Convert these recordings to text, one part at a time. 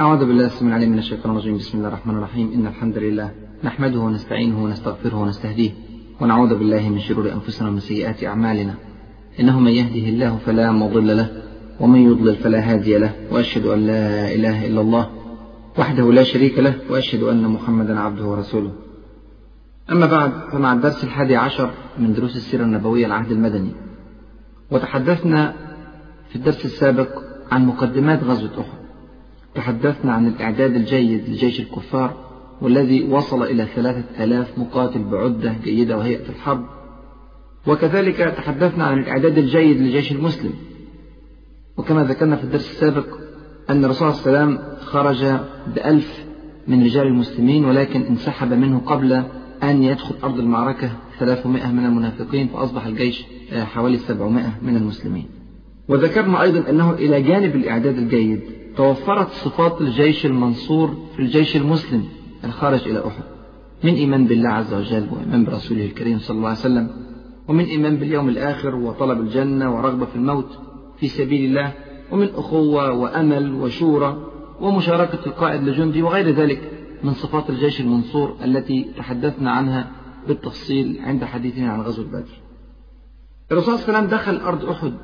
أعوذ بالله السميع العليم من الشيطان الرجيم. بسم الله الرحمن الرحيم. إن الحمد لله نحمده ونستعينه ونستغفره ونستهديه ونعوذ بالله من شرور أنفسنا ومن سيئات أعمالنا، إنه من يهده الله فلا مضل له ومن يضلل فلا هادي له، وأشهد أن لا إله إلا الله وحده لا شريك له، وأشهد أن محمدا عبده ورسوله. أما بعد، فمع الدرس 11 من دروس السيرة النبوية العهد المدني. وتحدثنا في الدرس السابق عن مقدمات غزوة أحد، تحدثنا عن الإعداد الجيد لجيش الكفار والذي وصل إلى 3000 مقاتل بعدة جيدة وهيئة الحرب، وكذلك تحدثنا عن الإعداد الجيد لجيش المسلم. وكما ذكرنا في الدرس السابق أن الرسول صلى الله عليه وسلم خرج ب1000 من رجال المسلمين، ولكن انسحب منه قبل أن يدخل أرض المعركة 300 من المنافقين، فأصبح الجيش حوالي 700 من المسلمين. وذكرنا أيضا أنه إلى جانب الإعداد الجيد توفرت صفات الجيش المنصور في الجيش المسلم الخارج إلى أحد، من إيمان بالله عز وجل وإيمان برسوله الكريم صلى الله عليه وسلم، ومن إيمان باليوم الآخر وطلب الجنة ورغبة في الموت في سبيل الله، ومن أخوة وأمل وشورى ومشاركة القائد لجندي وغير ذلك من صفات الجيش المنصور التي تحدثنا عنها بالتفصيل عند حديثنا عن غزوة بدر. الرسول صلى الله عليه وسلم دخل أرض أحد،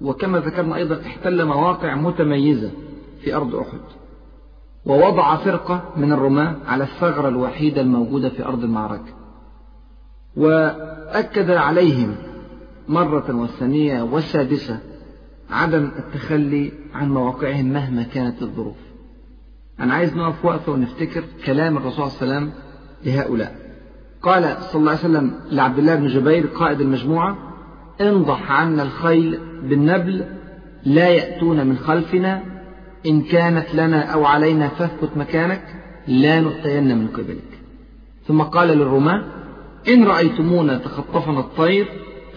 وكما ذكرنا أيضا احتل مواقع متميزة في أرض أحد، ووضع فرقة من الرماة على الثغرة الوحيدة الموجودة في أرض المعركة، وأكد عليهم مرة والثانية والسادسة عدم التخلي عن مواقعهم مهما كانت الظروف. أنا عايز نقف وقفة ونفتكر كلام الرسول صلى الله عليه وسلم لهؤلاء. قال صلى الله عليه وسلم لعبد الله بن جبير قائد المجموعة: انضح عنا الخيل بالنبل، لا يأتون من خلفنا، إن كانت لنا أو علينا فاثبت مكانك، لا نؤتين من قبلك. ثم قال للرماة: إن رأيتمونا تخطفنا الطير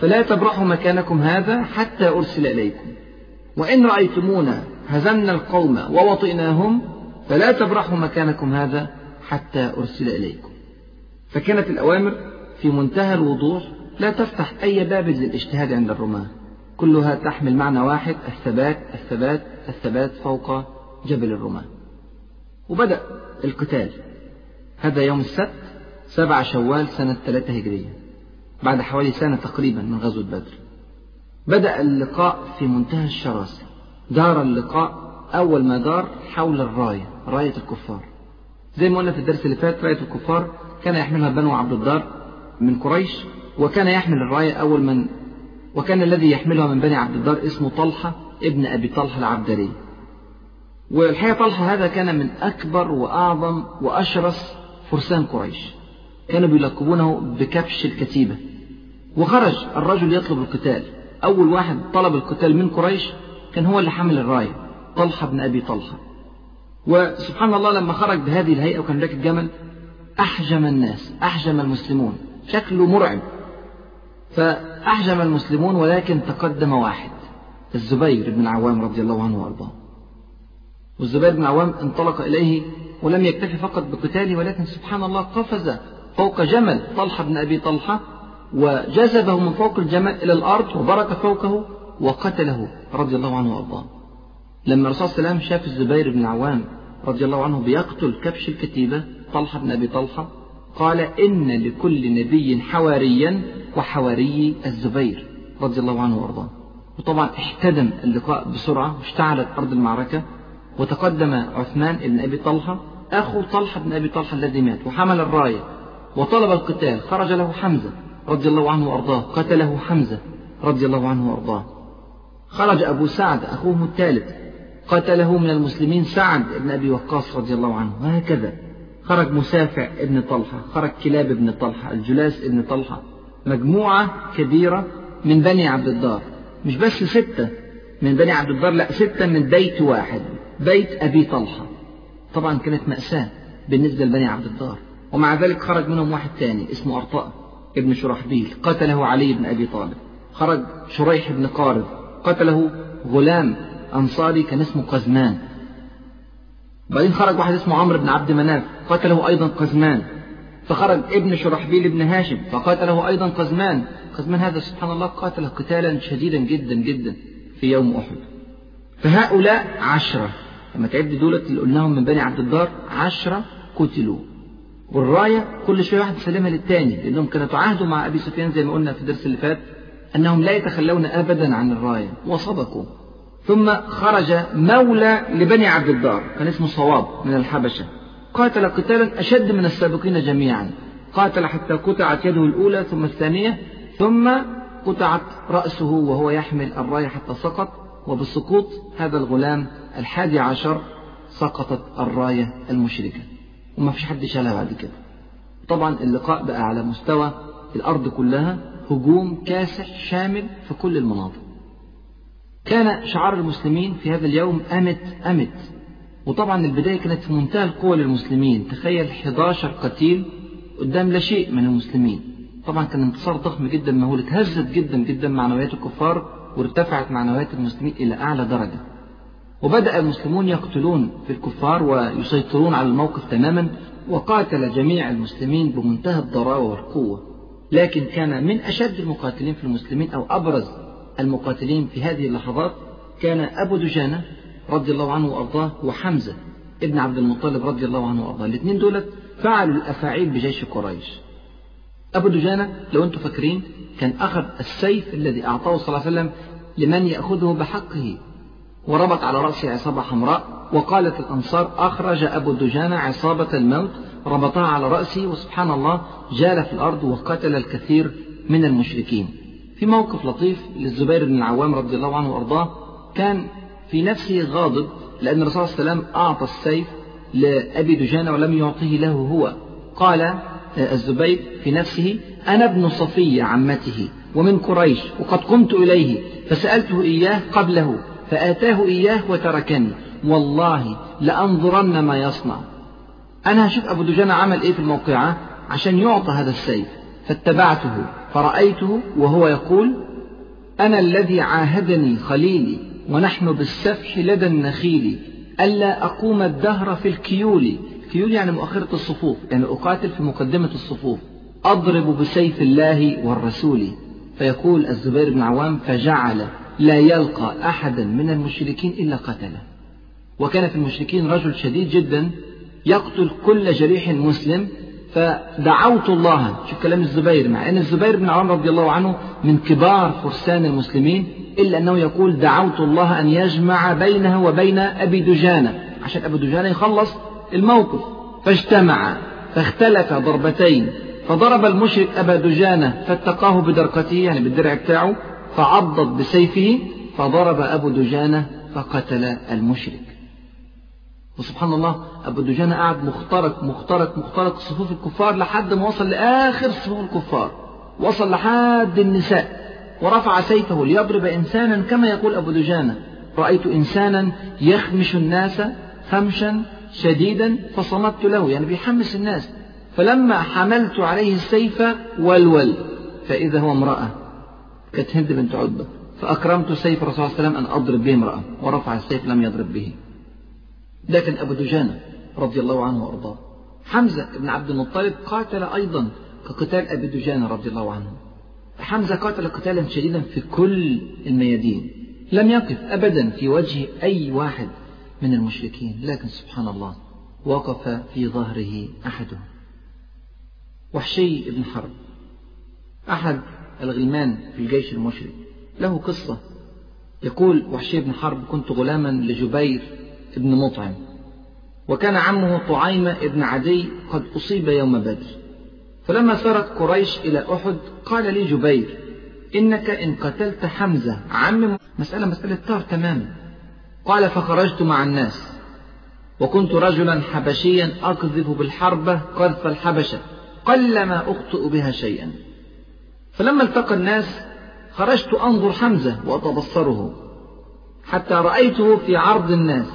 فلا تبرحوا مكانكم هذا حتى أرسل إليكم، وإن رأيتمونا هزمنا القوم ووطئناهم فلا تبرحوا مكانكم هذا حتى أرسل إليكم. فكانت الأوامر في منتهى الوضوح، لا تفتح أي باب للاجتهاد عند الرماة، كلها تحمل معنى واحد: الثبات الثبات الثبات فوق جبل الرماة. وبدأ القتال. هذا يوم السبت 7 شوال سنة 3 هجرية، بعد حوالي سنة تقريبا من غزوة بدر. بدأ اللقاء في منتهى الشراسة. دار اللقاء أول ما دار حول راية الكفار. زي ما قلنا في الدرس اللي فات، راية الكفار كان يحملها بنو عبد الدار من قريش، وكان يحمل الراية أول من، وكان الذي يحملها من بني عبد الدار اسمه طلحة ابن أبي طلحة العبدري. والحقيقة طلحة هذا كان من أكبر وأعظم وأشرس فرسان قريش، كانوا بيلقبونه بكبش الكتيبة. وخرج الرجل يطلب القتال. أول واحد طلب القتال من قريش كان هو اللي حمل الراية، طلحة بن أبي طلحة. وسبحان الله، لما خرج بهذه الهيئة وكان راكب جمل، أحجم الناس، أحجم المسلمون، شكله مرعب. فأحجم المسلمون، ولكن تقدم واحد، الزبير بن العوام رضي الله عنه وأرضاه. والزبير بن العوام انطلق إليه، ولم يكتفي فقط بقتاله، ولكن سبحان الله قفز فوق جمل طلحة بن أبي طلحة وجذبه من فوق الجمل إلى الأرض، وبرك فوقه وقتله رضي الله عنه وأرضاه. لما الرسول صلى الله عليه وسلم شاف الزبير بن العوام رضي الله عنه بيقتل كبش الكتيبة طلحة بن أبي طلحة، قال: إن لكل نبي حواريا، وحواري الزبير رضي الله عنه وأرضاه. وطبعا احتدم اللقاء بسرعة، واشتعلت أرض المعركة. وتقدم عثمان بن أبي طلحة، أخو طلحة بن أبي طلحة الذي مات، وحمل الراية وطلب القتال. خرج له حمزة رضي الله عنه وأرضاه، قتله حمزة رضي الله عنه وأرضاه. خرج أبو سعد أخوه الثالث، قتله من المسلمين سعد بن أبي وقاص رضي الله عنه. وهكذا خرج مسافع بن طلحة، خرج كلاب بن طلحة، الجلاس بن طلحة، مجموعة كبيرة من بني عبد الدار. مش بس 6 من بني عبد الدار، لا، 6 من بيت واحد، بيت أبي طلحة. طبعا كانت مأساة بالنسبة لبني عبد الدار. ومع ذلك خرج منهم واحد تاني اسمه أرطاء ابن شرحبيل، قتله علي بن أبي طالب. خرج شريح بن قارض، قتله غلام أنصاري كان اسمه قزمان. بعدين خرج واحد اسمه عمرو بن عبد مناف، قتله أيضا قزمان. فخرج ابن شرحبيل ابن هاشم، فقاتله أيضا قزمان. قزمان هذا سبحان الله قاتله قتالا شديدا جدا جدا في يوم أحد. فهؤلاء 10 لما تعد دولت اللي قلناهم من بني عبد الدار 10 قتلوا، والراية كل شوية واحد يسلمها للتاني، لأنهم كانوا تعاهدوا مع أبي سفيان زي ما قلنا في الدرس اللي فات أنهم لا يتخلون أبدا عن الراية، وصدقوا. ثم خرج مولى لبني عبد الدار كان اسمه صواب من الحبشة، قاتل قتالا أشد من السابقين جميعا، قاتل حتى قطعت يده الأولى ثم الثانية ثم قطعت رأسه وهو يحمل الراية حتى سقط، وبالسقوط هذا الغلام 11 سقطت الراية المشركة وما فيش حد شالها بعد كده. طبعا اللقاء بقى على مستوى الأرض كلها، هجوم كاسح شامل في كل المناطق. كان شعار المسلمين في هذا اليوم أمت أمت، وطبعا البداية كانت في منتهى القوة للمسلمين، تخيل 11 قتيل قدام لا شيء من المسلمين. طبعا كان انتصار ضخم جدا مهول، اتهزت جدا جدا معنويات الكفار وارتفعت معنويات المسلمين إلى أعلى درجة، وبدأ المسلمون يقتلون في الكفار ويسيطرون على الموقف تماما، وقاتل جميع المسلمين بمنتهى الضراوة والقوة. لكن كان من أشد المقاتلين في المسلمين أو أبرز المقاتلين في هذه اللحظات كان أبو دجانة رضي الله عنه وأرضاه، وحمزة ابن عبد المطلب رضي الله عنه وأرضاه. الاثنين دولت فعلوا الأفاعيل بجيش قريش. أبو دجانة لو أنتم فاكرين كان أخذ السيف الذي أعطاه صلى الله عليه وسلم لمن يأخذه بحقه، وربط على رأسه عصابة حمراء، وقالت الأنصار أخرج أبو دجانة عصابة الموت، ربطها على رأسه، وسبحان الله جال في الأرض وقتل الكثير من المشركين. في موقف لطيف للزبير بن العوام رضي الله عنه وأرضاه، كان في نفسه غاضب لأن الرسول صلى الله عليه وسلم أعطى السيف لأبي دجانة ولم يعطيه له هو. قال الزبير في نفسه أنا ابن صفية عمته ومن قريش، وقد قمت إليه فسألته إياه قبله فآتاه إياه وتركني، والله لأنظرن ما يصنع. أنا هشوف أبو دجانة عمل إيه في الموقعة عشان يعطى هذا السيف. فاتبعته فرأيته وهو يقول أنا الذي عاهدني خليلي ونحن بالسفح لدى النخيل، ألا أقوم الدهر في الكيول. كيول يعني مؤخرة الصفوف، يعني أقاتل في مقدمة الصفوف، أضرب بسيف الله والرسول. فيقول الزبير بن عوام فجعل لا يلقى أحدا من المشركين إلا قتله. وكان في المشركين رجل شديد جدا يقتل كل جريح مسلم. فدعوت الله، شوف كلام الزبير، مع أن الزبير بن عوام رضي الله عنه من كبار فرسان المسلمين، إلا أنه يقول دعوت الله أن يجمع بينه وبين أبي دجانة عشان أبي دجانة يخلص الموقف. فاجتمع فاختلف ضربتين، فضرب المشرك أبا دجانة فاتقاه بدرقته، يعني بالدرع بتاعه، فعضت بسيفه فضرب أبو دجانة فقتل المشرك. وسبحان الله أبو دجانة قعد مخترق صفوف الكفار لحد ما وصل لآخر صفوف الكفار، وصل لحد النساء، ورفع سيفه ليضرب إنسانا. كما يقول أبو دجانة رأيت إنسانا يخمش الناس خمشا شديدا فصمت له، يعني بيحمس الناس، فلما حملت عليه السيف ولول فإذا هو امرأة كانت هند بنت عتبة، فأكرمت سيف الرسول صلى الله عليه وسلم أن أضرب به امرأة، ورفع السيف لم يضرب به. ده كان أبو دجانة رضي الله عنه وأرضاه. حمزة بن عبد المطلب قاتل أيضا كقتال أبي دجانة رضي الله عنه. حمزة قاتل قتالا شديدا في كل الميادين، لم يقف أبدا في وجه أي واحد من المشركين، لكن سبحان الله وقف في ظهره أحدهم، وحشي بن حرب أحد الغلمان في الجيش المشرك. له قصة. يقول وحشي بن حرب كنت غلاما لجبير ابن مطعم، وكان عمه طعيمة ابن عدي قد أصيب يوم بدر. فلما سارت قريش إلى أحد قال لي جبير إنك إن قتلت حمزة عم مسألة طار تماما. قال فخرجت مع الناس، وكنت رجلا حبشيا أقذف بالحربة قذف الحبشة قلما أخطئ بها شيئا. فلما التقى الناس خرجت أنظر حمزة وأتبصره حتى رأيته في عرض الناس.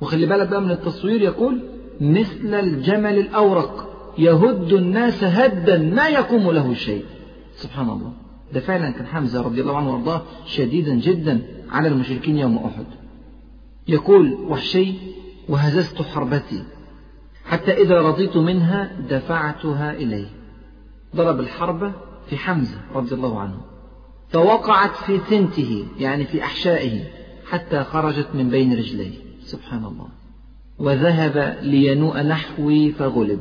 وخلي بالك بقى من التصوير، يقول مثل الجمل الأورق يهد الناس هدا ما يقوم له شيء. سبحان الله، ده فعلا كان حمزة رضي الله عنه وارضاه شديدا جدا على المشركين يوم أحد. يقول وحشي وهززت حربتي حتى إذا رضيت منها دفعتها إليه. ضرب الحربة في حمزة رضي الله عنه فوقعت في ثنته، يعني في أحشائه، حتى خرجت من بين رجليه. سبحان الله. وذهب لينوء نحوي فغلب،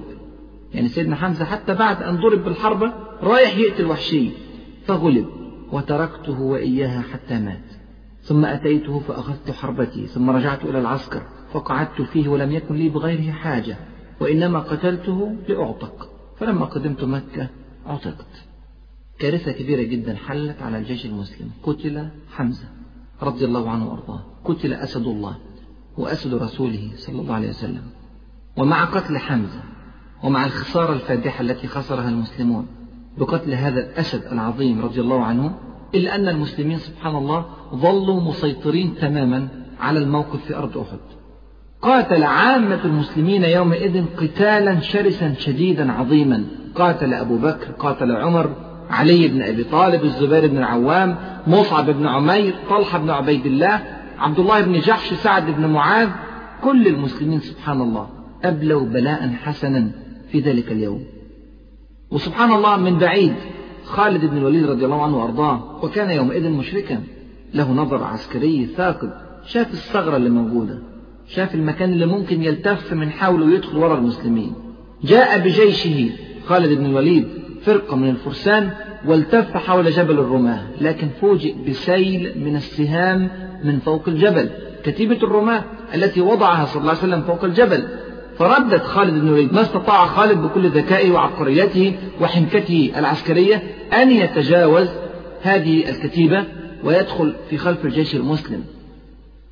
يعني سيدنا حمزة حتى بعد أن ضرب بالحربة رايح يقتل وحشي فغلب، وتركته وإياها حتى مات. ثم أتيته فأخذت حربتي، ثم رجعت إلى العسكر فقعدت فيه ولم يكن لي بغيره حاجة، وإنما قتلته لأعتق، فلما قدمت مكة عتقت. كارثة كبيرة جدا حلت على الجيش المسلم، قتل حمزة رضي الله عنه وأرضاه، قتل أسد الله وأسد رسوله صلى الله عليه وسلم. ومع قتل حمزة ومع الخسارة الفادحة التي خسرها المسلمون بقتل هذا الأسد العظيم رضي الله عنه، إلا أن المسلمين سبحان الله ظلوا مسيطرين تماما على الموقف في أرض أحد. قاتل عامة المسلمين يومئذ قتالا شرسا شديدا عظيما، قاتل أبو بكر، قاتل عمر، علي بن أبي طالب، الزبير بن العوام، مصعب بن عمير، طلحة بن عبيد الله، عبد الله بن جحش، سعد بن معاذ. كل المسلمين سبحان الله أبلوا بلاء حسنا في ذلك اليوم. وسبحان الله من بعيد خالد بن الوليد رضي الله عنه وأرضاه، وكان يومئذ مشركا، له نظر عسكري ثاقب، شاف الثغرة اللي موجودة، شاف المكان اللي ممكن يلتف من حوله ويدخل وراء المسلمين. جاء بجيشه خالد بن الوليد فرقة من الفرسان والتف حول جبل الرماة، لكن فوجئ بسيل من السهام من فوق الجبل، كتيبة الرماة التي وضعها صلى الله عليه وسلم فوق الجبل. فردت خالد بن الوليد، ما استطاع خالد بكل ذكائه وعبقريته وحنكته العسكرية أن يتجاوز هذه الكتيبة ويدخل في خلف الجيش المسلم.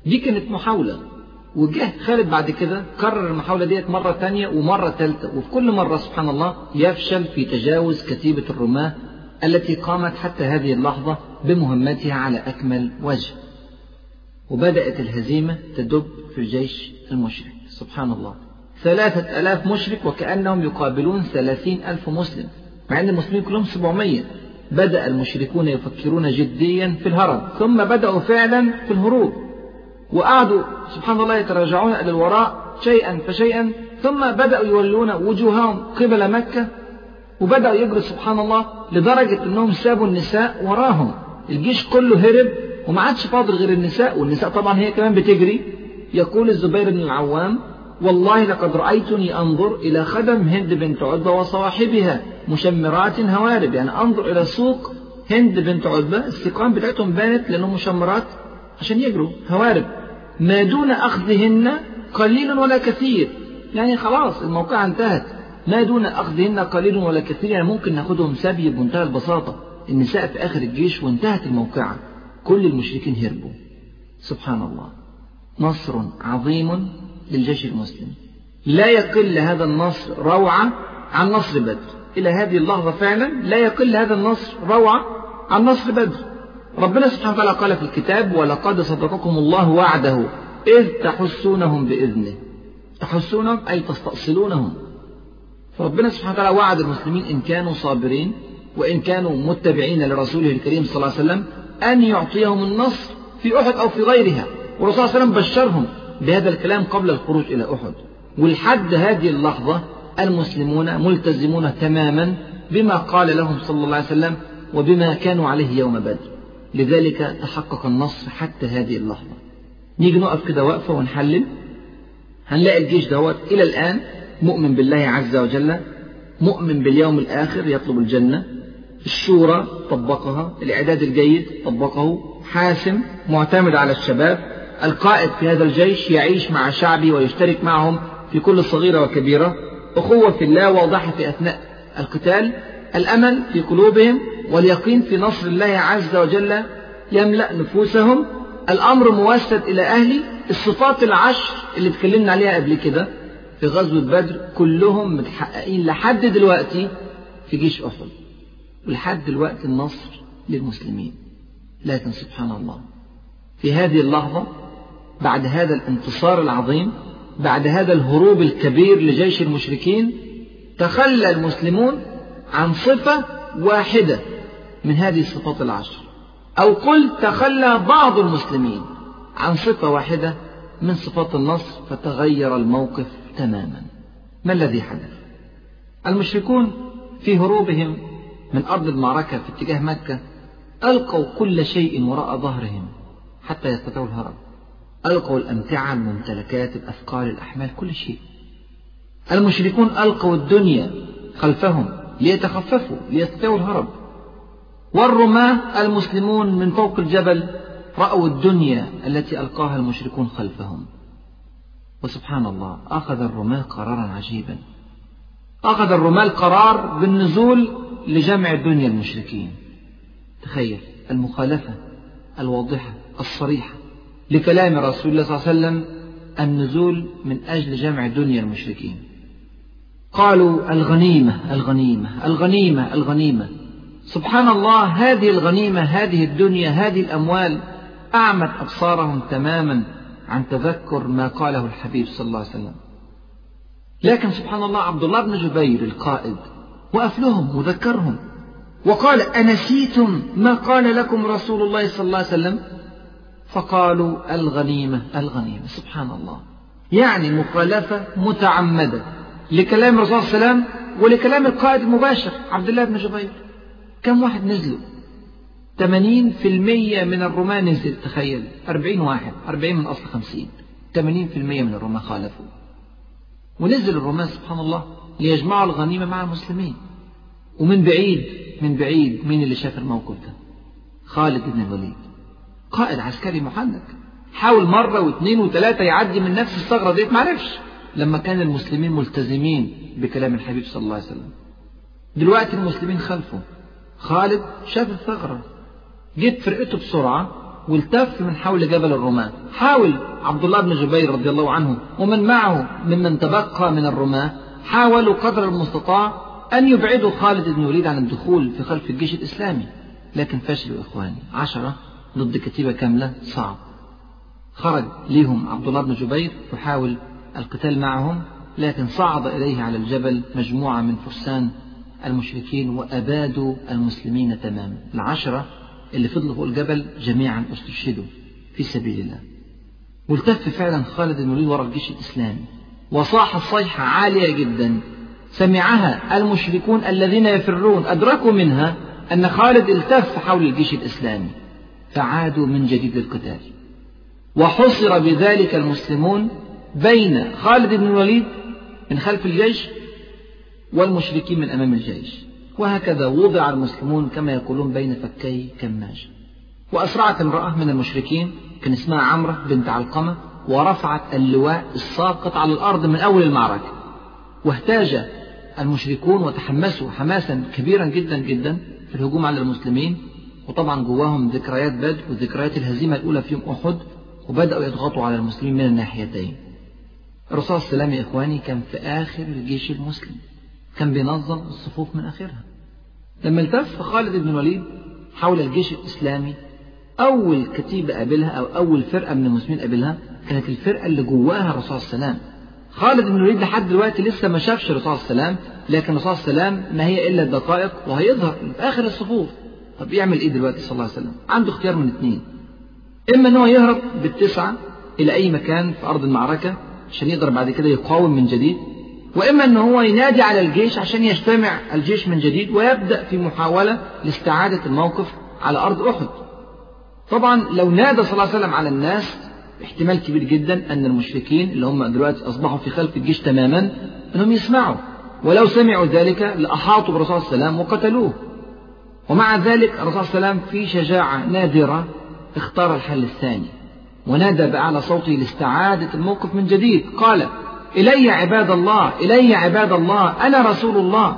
دي كانت محاولة، وجه خالد بعد كده كرر المحاولة ديت مرة تانية ومرة تالتة، وفي كل مرة سبحان الله يفشل في تجاوز كتيبة الرماة التي قامت حتى هذه اللحظة بمهمتها على أكمل وجه. وبدأت الهزيمة تدب في الجيش المشرك سبحان الله، 3000 مشرك وكأنهم يقابلون 30,000 مسلم، مع أن المسلمين كلهم 700. بدأ المشركون يفكرون جديا في الهرب، ثم بدأوا فعلا في الهروب، وقعدوا سبحان الله يتراجعون إلى الوراء شيئا فشيئا، ثم بدأوا يولون وجوههم قبل مكة، وبدأوا يجروا سبحان الله لدرجة أنهم سابوا النساء وراهم. الجيش كله هرب وما عادش فاضل غير النساء، والنساء طبعا هي كمان بتجري. يقول الزبير بن العوام: والله لقد رأيتني أنظر إلى خدم هند بنت عتبة وصواحبها مشمرات هوارب، يعني أنظر إلى سوق هند بنت عتبة السيقان بتاعتهم بانت لأنهم مشمرات عشان يجروا هوارب، ما دون أخذهن قليل ولا كثير، يعني خلاص الموقع انتهت، ما دون أخذهن قليل ولا كثير، يعني ممكن ناخدهم سبي بمنتهى البساطة. النساء في آخر الجيش وانتهت الموقعة، كل المشركين هربوا سبحان الله. نصر عظيم للجيش المسلم، لا يقل هذا النصر روعة عن نصر بدر. إلى هذه اللحظة فعلا لا يقل هذا النصر روعة عن نصر بدر. ربنا سبحانه وتعالى قال في الكتاب: ولقد صدقكم الله وعده إذ تحسونهم بإذنه. تحسونهم أي تستأصلونهم. فربنا سبحانه وتعالى وعد المسلمين إن كانوا صابرين وإن كانوا متبعين لرسوله الكريم صلى الله عليه وسلم أن يعطيهم النصر في أحد أو في غيرها، والرسول صلى الله عليه وسلم بشرهم بهذا الكلام قبل الخروج إلى أحد. ولحد هذه اللحظة المسلمون ملتزمون تماما بما قال لهم صلى الله عليه وسلم وبما كانوا عليه يوم بدر، لذلك تحقق النصر حتى هذه اللحظة. نيجي نقف كده وقفة ونحلل، هنلاقي الجيش دوت إلى الآن مؤمن بالله عز وجل، مؤمن باليوم الآخر يطلب الجنة، الشورى طبقها، الإعداد الجيد طبقه، حاسم معتمد على الشباب، القائد في هذا الجيش يعيش مع شعبه ويشترك معهم في كل صغيرة وكبيرة، أخوة في الله واضحة في أثناء القتال، الأمل في قلوبهم واليقين في نصر الله عز وجل يملأ نفوسهم، الأمر موسد إلى أهله. الصفات العشر اللي اتكلمنا عليها قبل كده في غزوة بدر كلهم متحققين لحد دلوقتي في جيش أحد، ولحد دلوقتي النصر للمسلمين. لكن سبحان الله في هذه اللحظة بعد هذا الانتصار العظيم، بعد هذا الهروب الكبير لجيش المشركين، تخلى المسلمون عن صفة واحدة من هذه الصفات العشر، أو قل تخلى بعض المسلمين عن صفة واحدة من صفات النصر، فتغير الموقف تماما. ما الذي حدث؟ المشركون في هروبهم من أرض المعركة في اتجاه مكة ألقوا كل شيء وراء ظهرهم حتى يستطيعوا الهرب، ألقوا الأمتعة، الممتلكات، الأثقال، الأحمال، كل شيء. المشركون ألقوا الدنيا خلفهم ليتخففوا ليستووا الهرب. والرماة المسلمون من فوق الجبل رأوا الدنيا التي ألقاها المشركون خلفهم. وسبحان الله، أخذ الرماة قرارا عجيبا، أخذ الرماة القرار بالنزول لجمع الدنيا المشركين. تخيل المخالفة الواضحة الصريحة لكلام رسول الله صلى الله عليه وسلم، النزول من أجل جمع دنيا المشركين. قالوا الغنيمة الغنيمة الغنيمة الغنيمة. سبحان الله، هذه الغنيمة، هذه الدنيا، هذه الأموال أعمت أبصارهم تماما عن تذكر ما قاله الحبيب صلى الله عليه وسلم. لكن سبحان الله، عبد الله بن جبير القائد وقف لهم وذكرهم وقال أنسيتم ما قال لكم رسول الله صلى الله عليه وسلم؟ فقالوا الغنيمة الغنيمة. سبحان الله، يعني مخالفة متعمدة لكلام رسول الله صلى الله عليه وسلم ولكلام القائد المباشر عبد الله بن جبير. كم واحد نزلوا؟ 80% من الرماة نزل. تخيل 40 واحد، 40 من أصل 50، 80% من الرماة خالفوا ونزل الرماة سبحان الله ليجمعوا الغنيمة مع المسلمين. ومن بعيد من بعيد، مين اللي شاف الموقف ده؟ خالد بن الوليد، قائد عسكري محنك، حاول مرة واثنين وثلاثة يعدي من نفس الثغرة دي، معرفش. لما كان المسلمين ملتزمين بكلام الحبيب صلى الله عليه وسلم، دلوقتي المسلمين خلفه، خالد شاف الثغرة، جت فرقته بسرعة والتف من حول جبل الرماة. حاول عبد الله بن جبير رضي الله عنه ومن معه ممن تبقى من الرماة، حاولوا قدر المستطاع أن يبعدوا خالد بن الوليد عن الدخول في خلف الجيش الإسلامي، لكن فشلوا إخواني. 10 ضد كتيبة كاملة صعب. خرج ليهم عبد الله بن جبير وحاول القتال معهم، لكن صعد إليه على الجبل مجموعة من فرسان المشركين وأبادوا المسلمين تماما. 10 اللي فضلوا فوق الجبل جميعا استشهدوا في سبيل الله. والتف فعلا خالد بن الوليد وراء الجيش الإسلامي، وصاح الصيحة عالية جدا سمعها المشركون الذين يفرون، أدركوا منها أن خالد التف حول الجيش الإسلامي، فعادوا من جديد للقتال. وحصر بذلك المسلمون بين خالد بن الوليد من خلف الجيش والمشركين من أمام الجيش، وهكذا وضع المسلمون كما يقولون بين فكي كماش. وأسرعت امرأة من المشركين كان اسمها عمرة بنت علقمة، ورفعت اللواء الساقط على الأرض من أول المعركة، واهتاج المشركون وتحمسوا حماسا كبيرا جدا جدا في الهجوم على المسلمين. وطبعا جواهم ذكريات بدر وذكريات الهزيمة الأولى في يوم أحد، وبدأوا يضغطوا على المسلمين من الناحيتين. الرسول صلى الله عليه وسلم يا إخواني كان في آخر الجيش المسلم، كان بينظم الصفوف من آخرها. لما التف خالد بن الوليد حول الجيش الإسلامي، أول كتيبة قابلها أو أول فرقة من المسلمين قابلها كانت الفرقة اللي جواها الرسول صلى الله عليه وسلم. خالد بن الوليد لحد دلوقتي لسه ما شافش الرسول صلى الله عليه وسلم، لكن الرسول صلى الله عليه وسلم ما هي إلا الدقائق وهيظهر في آخر الصفوف. طب يعمل ايه دلوقتي صلى الله عليه وسلم؟ عنده اختيار من 2، اما ان هو يهرب بال9 الى اي مكان في ارض المعركه عشان يقدر بعد كده يقاوم من جديد، واما ان هو ينادي على الجيش عشان يجتمع الجيش من جديد ويبدا في محاوله لاستعاده الموقف على ارض احد. طبعا لو نادى صلى الله عليه وسلم على الناس، احتمال كبير جدا ان المشركين اللي هم دلوقتي اصبحوا في خلف الجيش تماما انهم يسمعوا، ولو سمعوا ذلك لاحاطوا برسول الله صلى الله عليه وسلم وقتلوه. ومع ذلك الرسول صلى الله عليه وسلم في شجاعة نادرة اختار الحل الثاني، ونادى بأعلى صوته لاستعادة الموقف من جديد. قال إلي عباد الله، إلي عباد الله، أنا رسول الله.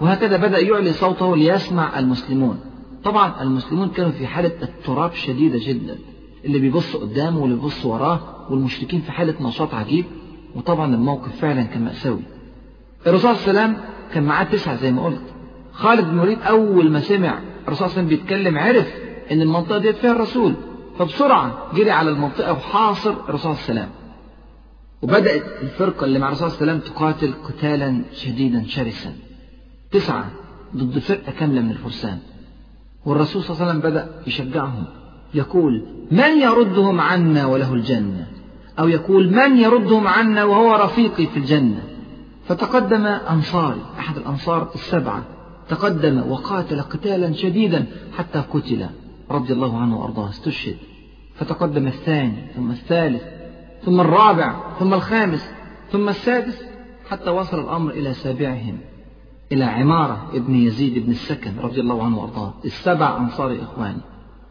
وهكذا بدأ يعلي صوته ليسمع المسلمون. طبعا المسلمون كانوا في حالة اضطراب شديدة جدا، اللي بيبص قدامه واللي بيبص وراه، والمشركين في حالة نشاط عجيب. وطبعا الموقف فعلا كان مأساوي. الرسول صلى الله عليه وسلم كان معاه 9 زي ما قلت. خالد بن الوليد أول ما سمع الرسول صلى الله عليه وسلم بيتكلم عرف إن المنطقة دي فيها الرسول، فبسرعة جري على المنطقة وحاصر الرسول صلى الله عليه وسلم. وبدأت الفرقة اللي مع الرسول صلى الله عليه وسلم تقاتل قتالا شديدا شرسا، 9 ضد فرقة كاملة من الفرسان. والرسول صلى الله عليه وسلم بدأ يشجعهم، يقول من يردهم عنا وله الجنة، أو يقول من يردهم عنا وهو رفيقي في الجنة. فتقدم أنصاري، أحد الأنصار ال7، تقدم وقاتل قتالا شديدا حتى قتل رضي الله عنه وأرضاه، استشهد. فتقدم الثاني ثم الثالث ثم الرابع ثم الخامس ثم السادس حتى وصل الأمر إلى سابعهم، إلى عمارة ابن يزيد بن السكن رضي الله عنه وأرضاه. السبع أنصاري إخوان،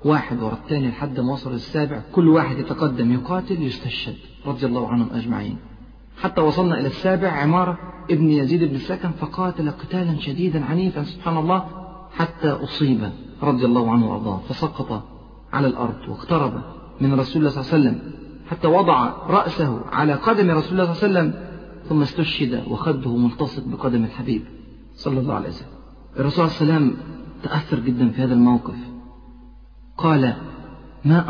واحد ورا الثاني لحد ما وصل السابع، كل واحد يتقدم يقاتل يستشهد رضي الله عنهم أجمعين. حتى وصلنا إلى السابع عمارة ابن يزيد بن السكن، فقاتل قتالا شديدا عنيفا سبحان الله حتى أصيب رضي الله عنه وأرضاه، فسقط على الأرض واقترب من رسول الله صلى الله عليه وسلم حتى وضع رأسه على قدم رسول الله صلى الله عليه وسلم، ثم استشهد وخده ملتصق بقدم الحبيب صلى الله عليه وسلم. الرسول صلى الله عليه وسلم تأثر جدا في هذا الموقف، قال ما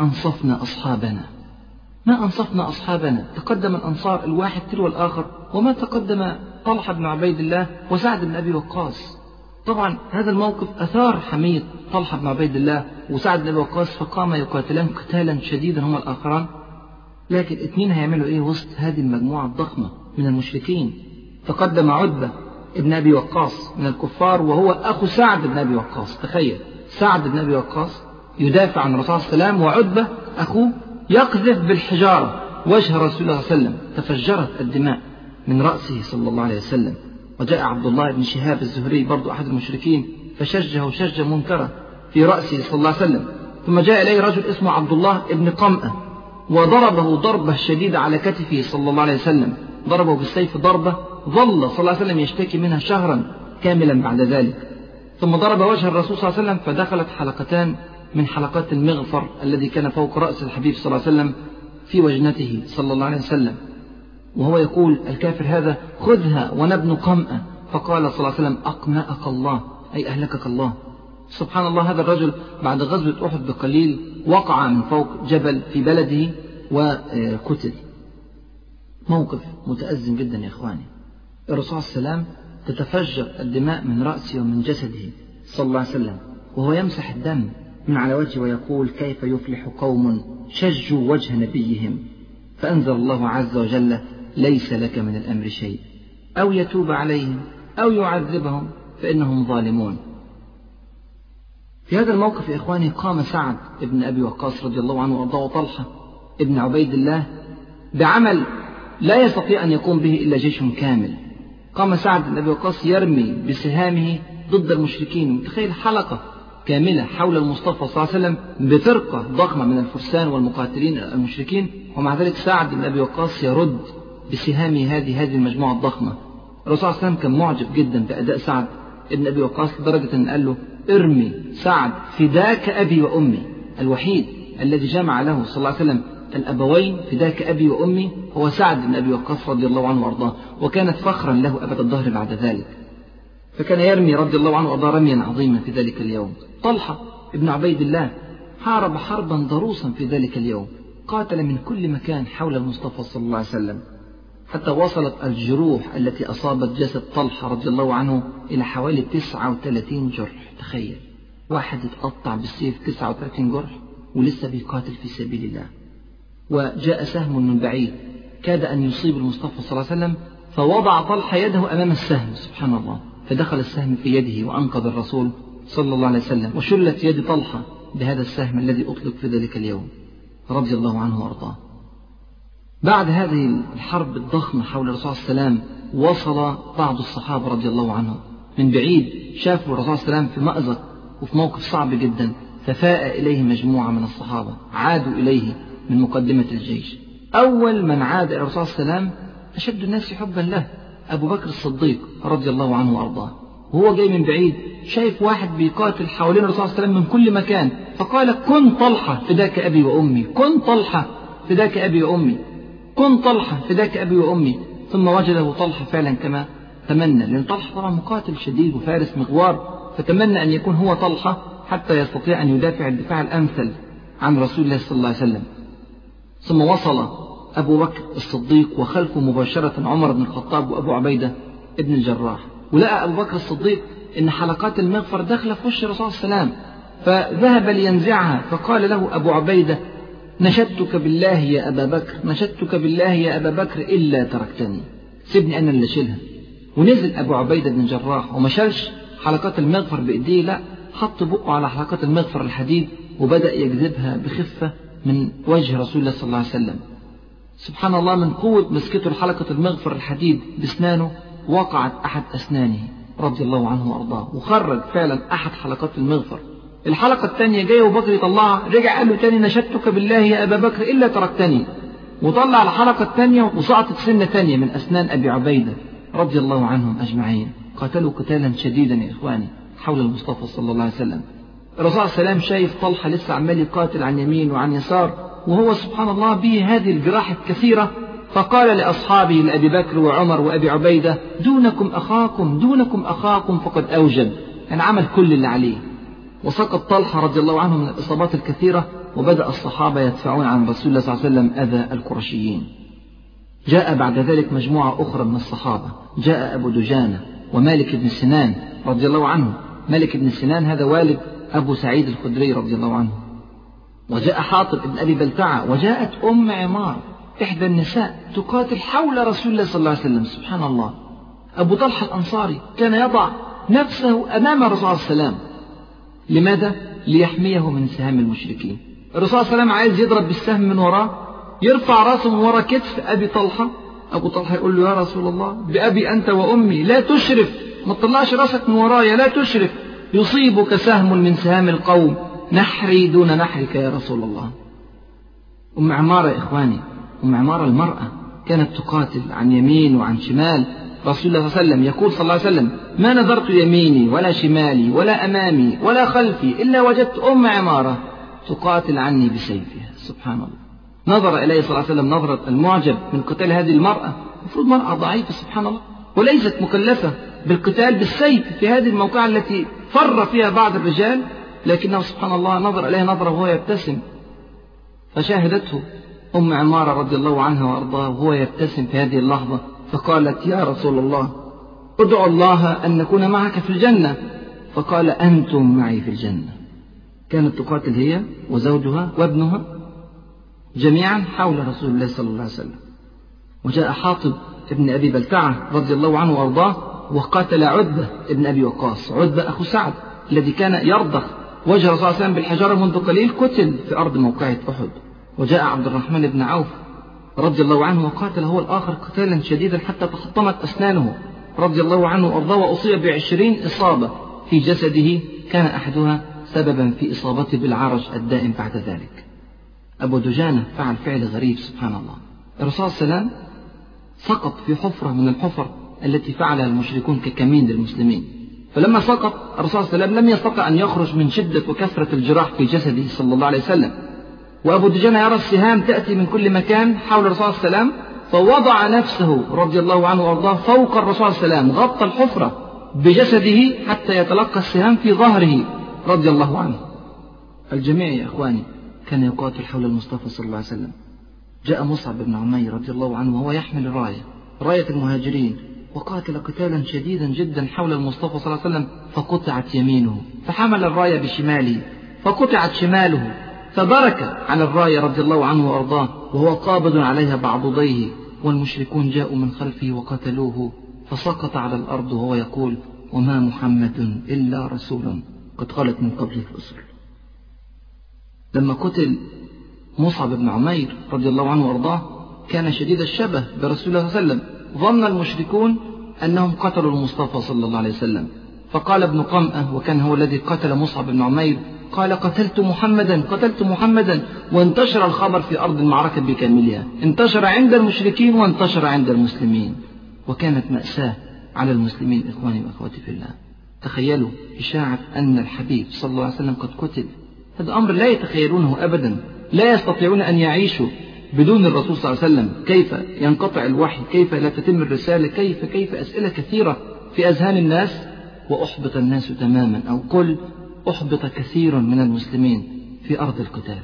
أنصفنا أصحابنا. تقدم الأنصار الواحد تلو الآخر، وما تقدم طلحة بن عبيد الله وسعد بن أبي وقاص. طبعا هذا الموقف أثار حمية طلحة بن عبيد الله وسعد بن أبي وقاص، فقام يقاتلان قتالا شديدا هما الآخران، لكن اثنين هيعملوا إيه وسط هذه المجموعة الضخمة من المشركين؟ تقدم عتبة ابن أبي وقاص من الكفار، وهو أخو سعد بن أبي وقاص. تخيل، سعد بن أبي وقاص يدافع عن رسول الله صلى الله عليه وسلم، وعتبة أخوه يقذف بالحجارة وجه رسول الله صلى الله عليه وسلم، تفجرت الدماء من رأسه صلى الله عليه وسلم. وجاء عبد الله بن شهاب الزهري برضو أحد المشركين، فشجه شجة منكرة في رأسه صلى الله عليه وسلم. ثم جاء إليه رجل اسمه عبد الله بن قمأة، وضربه ضربة شديدة على كتفه صلى الله عليه وسلم، ضربه بالسيف ضربة ظل صلى الله عليه وسلم يشتكي منها شهرا كاملا بعد ذلك. ثم ضرب وجه الرسول صلى الله عليه وسلم، فدخلت حلقتان من حلقات المغفر الذي كان فوق رأس الحبيب صلى الله عليه وسلم في وجنته صلى الله عليه وسلم، وهو يقول الكافر هذا خذها وأنا ابن قمأة، فقال صلى الله عليه وسلم أقمأك الله، أي أهلكك الله. سبحان الله، هذا الرجل بعد غزوة أحد بقليل وقع من فوق جبل في بلده وقتل. موقف متأزم جدا يا إخواني. الرسول صلى الله عليه وسلم تتفجر الدماء من رأسه ومن جسده صلى الله عليه وسلم، وهو يمسح الدم من على وجهه ويقول كيف يفلح قوم شجوا وجه نبيهم، فأنزل الله عز وجل ليس لك من الأمر شيء، أو يتوب عليهم أو يعذبهم فإنهم ظالمون. في هذا الموقف يا إخواني قام سعد ابن أبي وقاص رضي الله عنه وأرضاه طلحة ابن عبيد الله بعمل لا يستطيع أن يقوم به إلا جيش كامل. قام سعد بن أبي وقاص يرمي بسهامه ضد المشركين، متخيل حلقة كاملة حول المصطفى صلى الله عليه وسلم بفرقة ضخمة من الفرسان والمقاتلين المشركين، ومع ذلك سعد بن أبي وقاص يرد بسهامه هذه المجموعة الضخمة. الرسول صلى الله عليه وسلم كان معجب جدا بأداء سعد بن أبي وقاص، لدرجة أن قال له ارمي سعد فداك أبي وأمي، الوحيد الذي جمع له صلى الله عليه وسلم الأبوين فداك أبي وأمي هو سعد بن أبي وقاص رضي الله عنه وأرضاه، وكانت فخرا له أبد الدهر بعد ذلك. فكان يرمي رضي الله عنه وأرضاه رميا عظيما في ذلك اليوم. طلحة ابن عبيد الله حارب حربا ضروسا في ذلك اليوم، قاتل من كل مكان حول المصطفى صلى الله عليه وسلم، حتى وصلت الجروح التي أصابت جسد طلحة رضي الله عنه إلى حوالي 39 جرح. تخيل، واحد اتقطع بالسيف 39 جرح ولسه بيقاتل في سبيل الله. وجاء سهم من بعيد كاد أن يصيب المصطفى صلى الله عليه وسلم، فوضع طلحة يده أمام السهم سبحان الله، فدخل السهم في يده وأنقذ الرسول صلى الله عليه وسلم، وشلت يد طلحة بهذا السهم الذي أطلق في ذلك اليوم رضي الله عنه وأرضاه. بعد هذه الحرب الضخمة حول الرسول صلى الله عليه وسلم، وصل بعض الصحابة رضي الله عنهم من بعيد، شافوا الرسول صلى الله عليه وسلم في مأزق وفي موقف صعب جدا، ففاء إليه مجموعة من الصحابة عادوا إليه من مقدمة الجيش. أول من عاد إلى الرسول صلى الله عليه وسلم أشد الناس حبا له أبو بكر الصديق رضي الله عنه وأرضاه، وهو جاي من بعيد شايف واحد بيقاتل حوالين الرسول صلى الله عليه وسلم من كل مكان، فقال كن طلحة فداك أبي وأمي، كن طلحة فداك أبي وأمي، كن طلحة فداك أبي وأمي. ثم وجده طلحة فعلا كما تمنى، لأن طلحة طبعا مقاتل شديد وفارس مغوار، فتمنى أن يكون هو طلحة حتى يستطيع أن يدافع الدفاع الأمثل عن رسول الله صلى الله عليه وسلم. ثم وصل أبو بكر الصديق وخلفه مباشرة عمر بن الخطاب وأبو عبيدة ابن الجراح، ولقى أبو بكر الصديق إن حلقات المغفر داخلة في وش الرسول صلى الله عليه وسلم، فذهب لينزعها، فقال له أبو عبيدة نشدتك بالله يا أبا بكر، نشدتك بالله يا أبا بكر إلا تركتني، سيبني أنا اللي شيلها. ونزل أبو عبيدة بن الجراح وما شالش حلقات المغفر بإيديه، لا حط بقه على حلقات المغفر الحديد وبدأ يجذبها بخفة من وجه رسول الله صلى الله عليه وسلم. سبحان الله، من قوة مسكته حلقة المغفر الحديد بسنانه وقعت أحد أسنانه رضي الله عنه وأرضاه، وخرج فعلا أحد حلقات المغفر. الحلقة الثانية جاية وبكر يطلعها، رجع قال له تاني نشدتك بالله يا أبا بكر إلا تركتني، وطلع الحلقة الثانية وسقطت سنة ثانية من أسنان أبي عبيدة رضي الله عنهم أجمعين. قاتلوا قتالا شديدا يا إخواني حول المصطفى صلى الله عليه وسلم. الرسول سلام شايف طلحة لسه عمال يقاتل عن يمين وعن يسار، وهو سبحان الله به هذه الجراح الكثيرة، فقال لأصحابه لأبي بكر وعمر وأبي عبيدة دونكم أخاكم دونكم أخاكم فقد أوجب، أن عمل كل اللي عليه. وسقط طلحة رضي الله عنه من الإصابات الكثيرة، وبدأ الصحابة يدفعون عن رسول الله صلى الله عليه وسلم أذى القرشيين. جاء بعد ذلك مجموعة أخرى من الصحابة، جاء أبو دجانة ومالك بن سنان رضي الله عنه. مالك بن سنان هذا والد أبو سعيد الخدري رضي الله عنه. وجاء حاطب بن أبي بلتعة، وجاءت أم عمار إحدى النساء تقاتل حول رسول الله صلى الله عليه وسلم. سبحان الله، أبو طلحة الأنصاري كان يضع نفسه أمام الرسول عليه السلام. لماذا؟ ليحميه من سهام المشركين. الرسول صلى الله عليه وسلم عايز يضرب بالسهم من وراه، يرفع راسه من ورا كتف أبي طلحة. أبو طلحة يقول له يا رسول الله بأبي أنت وأمي لا تشرف، ما تطلعش راسك من ورايا لا تشرف، يصيبك سهم من سهام القوم، نحري دون نحرك يا رسول الله. أم عمارة يا إخواني، أم عمارة المرأة كانت تقاتل عن يمين وعن شمال. رسول الله صلى الله عليه وسلم يقول صلى الله عليه وسلم ما نظرت يميني ولا شمالي ولا أمامي ولا خلفي إلا وجدت أم عمارة تقاتل عني بسيفها. سبحان الله، نظر إليه صلى الله عليه وسلم نظرة المعجب من قتال هذه المرأة، المفروض مرأة ضعيفة سبحان الله وليست مكلفة بالقتال بالسيف في هذه الموقعة التي فر فيها بعض الرجال، لكنه سبحان الله نظر إليها نظرة وهو يبتسم، فشاهدته أم عمارة رضي الله عنها وأرضاها وهو يبتسم في هذه اللحظة، فقالت يا رسول الله ادعو الله أن نكون معك في الجنة، فقال أنتم معي في الجنة. كانت تقاتل هي وزوجها وابنها جميعا حول رسول الله صلى الله عليه وسلم. وجاء حاطب ابن أبي بلتعة رضي الله عنه وأرضاه، وقاتل عتبة ابن أبي وقاص. عتبة أخو سعد الذي كان يرضخ وجه رسول الله صلى الله عليه وسلم بالحجارة منذ قليل، قتل في أرض موقعة أحد. وجاء عبد الرحمن بن عوف رضي الله عنه وقاتل هو الآخر قتالا شديدا حتى تحطمت أسنانه رضي الله عنه وأرضاه، وأصيب ب20 إصابة في جسده، كان أحدها سببا في إصابته بالعرج الدائم بعد ذلك. أبو دجانة فعل فعل غريب سبحان الله. الرسول صلى الله عليه وسلم سقط في حفرة من الحفر التي فعلها المشركون ككمين للمسلمين، فلما سقط الرسول صلى الله عليه وسلم لم يستطع أن يخرج من شدة وكثرة الجراح في جسده صلى الله عليه وسلم. وأبو دجانة يرى السهام تأتي من كل مكان حول الرسول صلى الله عليه وسلم، فوضع نفسه رضي الله عنه وأرضاه فوق الرسول صلى الله عليه وسلم، غطى الحفرة بجسده حتى يتلقى السهام في ظهره رضي الله عنه. الجميع يا إخواني كان يقاتل حول المصطفى صلى الله عليه وسلم. جاء مصعب بن عمير رضي الله عنه وهو يحمل راية المهاجرين، وقاتل قتالا شديدا جدا حول المصطفى صلى الله عليه وسلم، فقطعت يمينه فحمل الراية بشماله، فقطعت شماله فبرك على الراية رضي الله عنه وأرضاه وهو قابض عليها بعضديه، والمشركون جاءوا من خلفه وقتلوه، فسقط على الأرض وهو يقول وما محمد إلا رسول قد خلت من قبله الرسل. لما قتل مصعب بن عمير رضي الله عنه وارضاه كان شديد الشبه برسول الله صلى الله عليه وسلم، ظن المشركون أنهم قتلوا المصطفى صلى الله عليه وسلم. فقال ابن قمأة وكان هو الذي قتل مصعب بن عمير، قال قتلت محمدا قتلت محمدا، وانتشر الخبر في أرض المعركة بكاملها، انتشر عند المشركين وانتشر عند المسلمين، وكانت مأساة على المسلمين. إخواني وأخواتي في الله، تخيلوا إشاعة أن الحبيب صلى الله عليه وسلم قد قتل، هذا أمر لا يتخيلونه أبدا، لا يستطيعون أن يعيشوا بدون الرسول صلى الله عليه وسلم. كيف ينقطع الوحي؟ كيف لا تتم الرسالة؟ كيف أسئلة كثيرة في أذهان الناس. وأحبط الناس تماما، أو قل أحبط كثير من المسلمين في أرض القتال.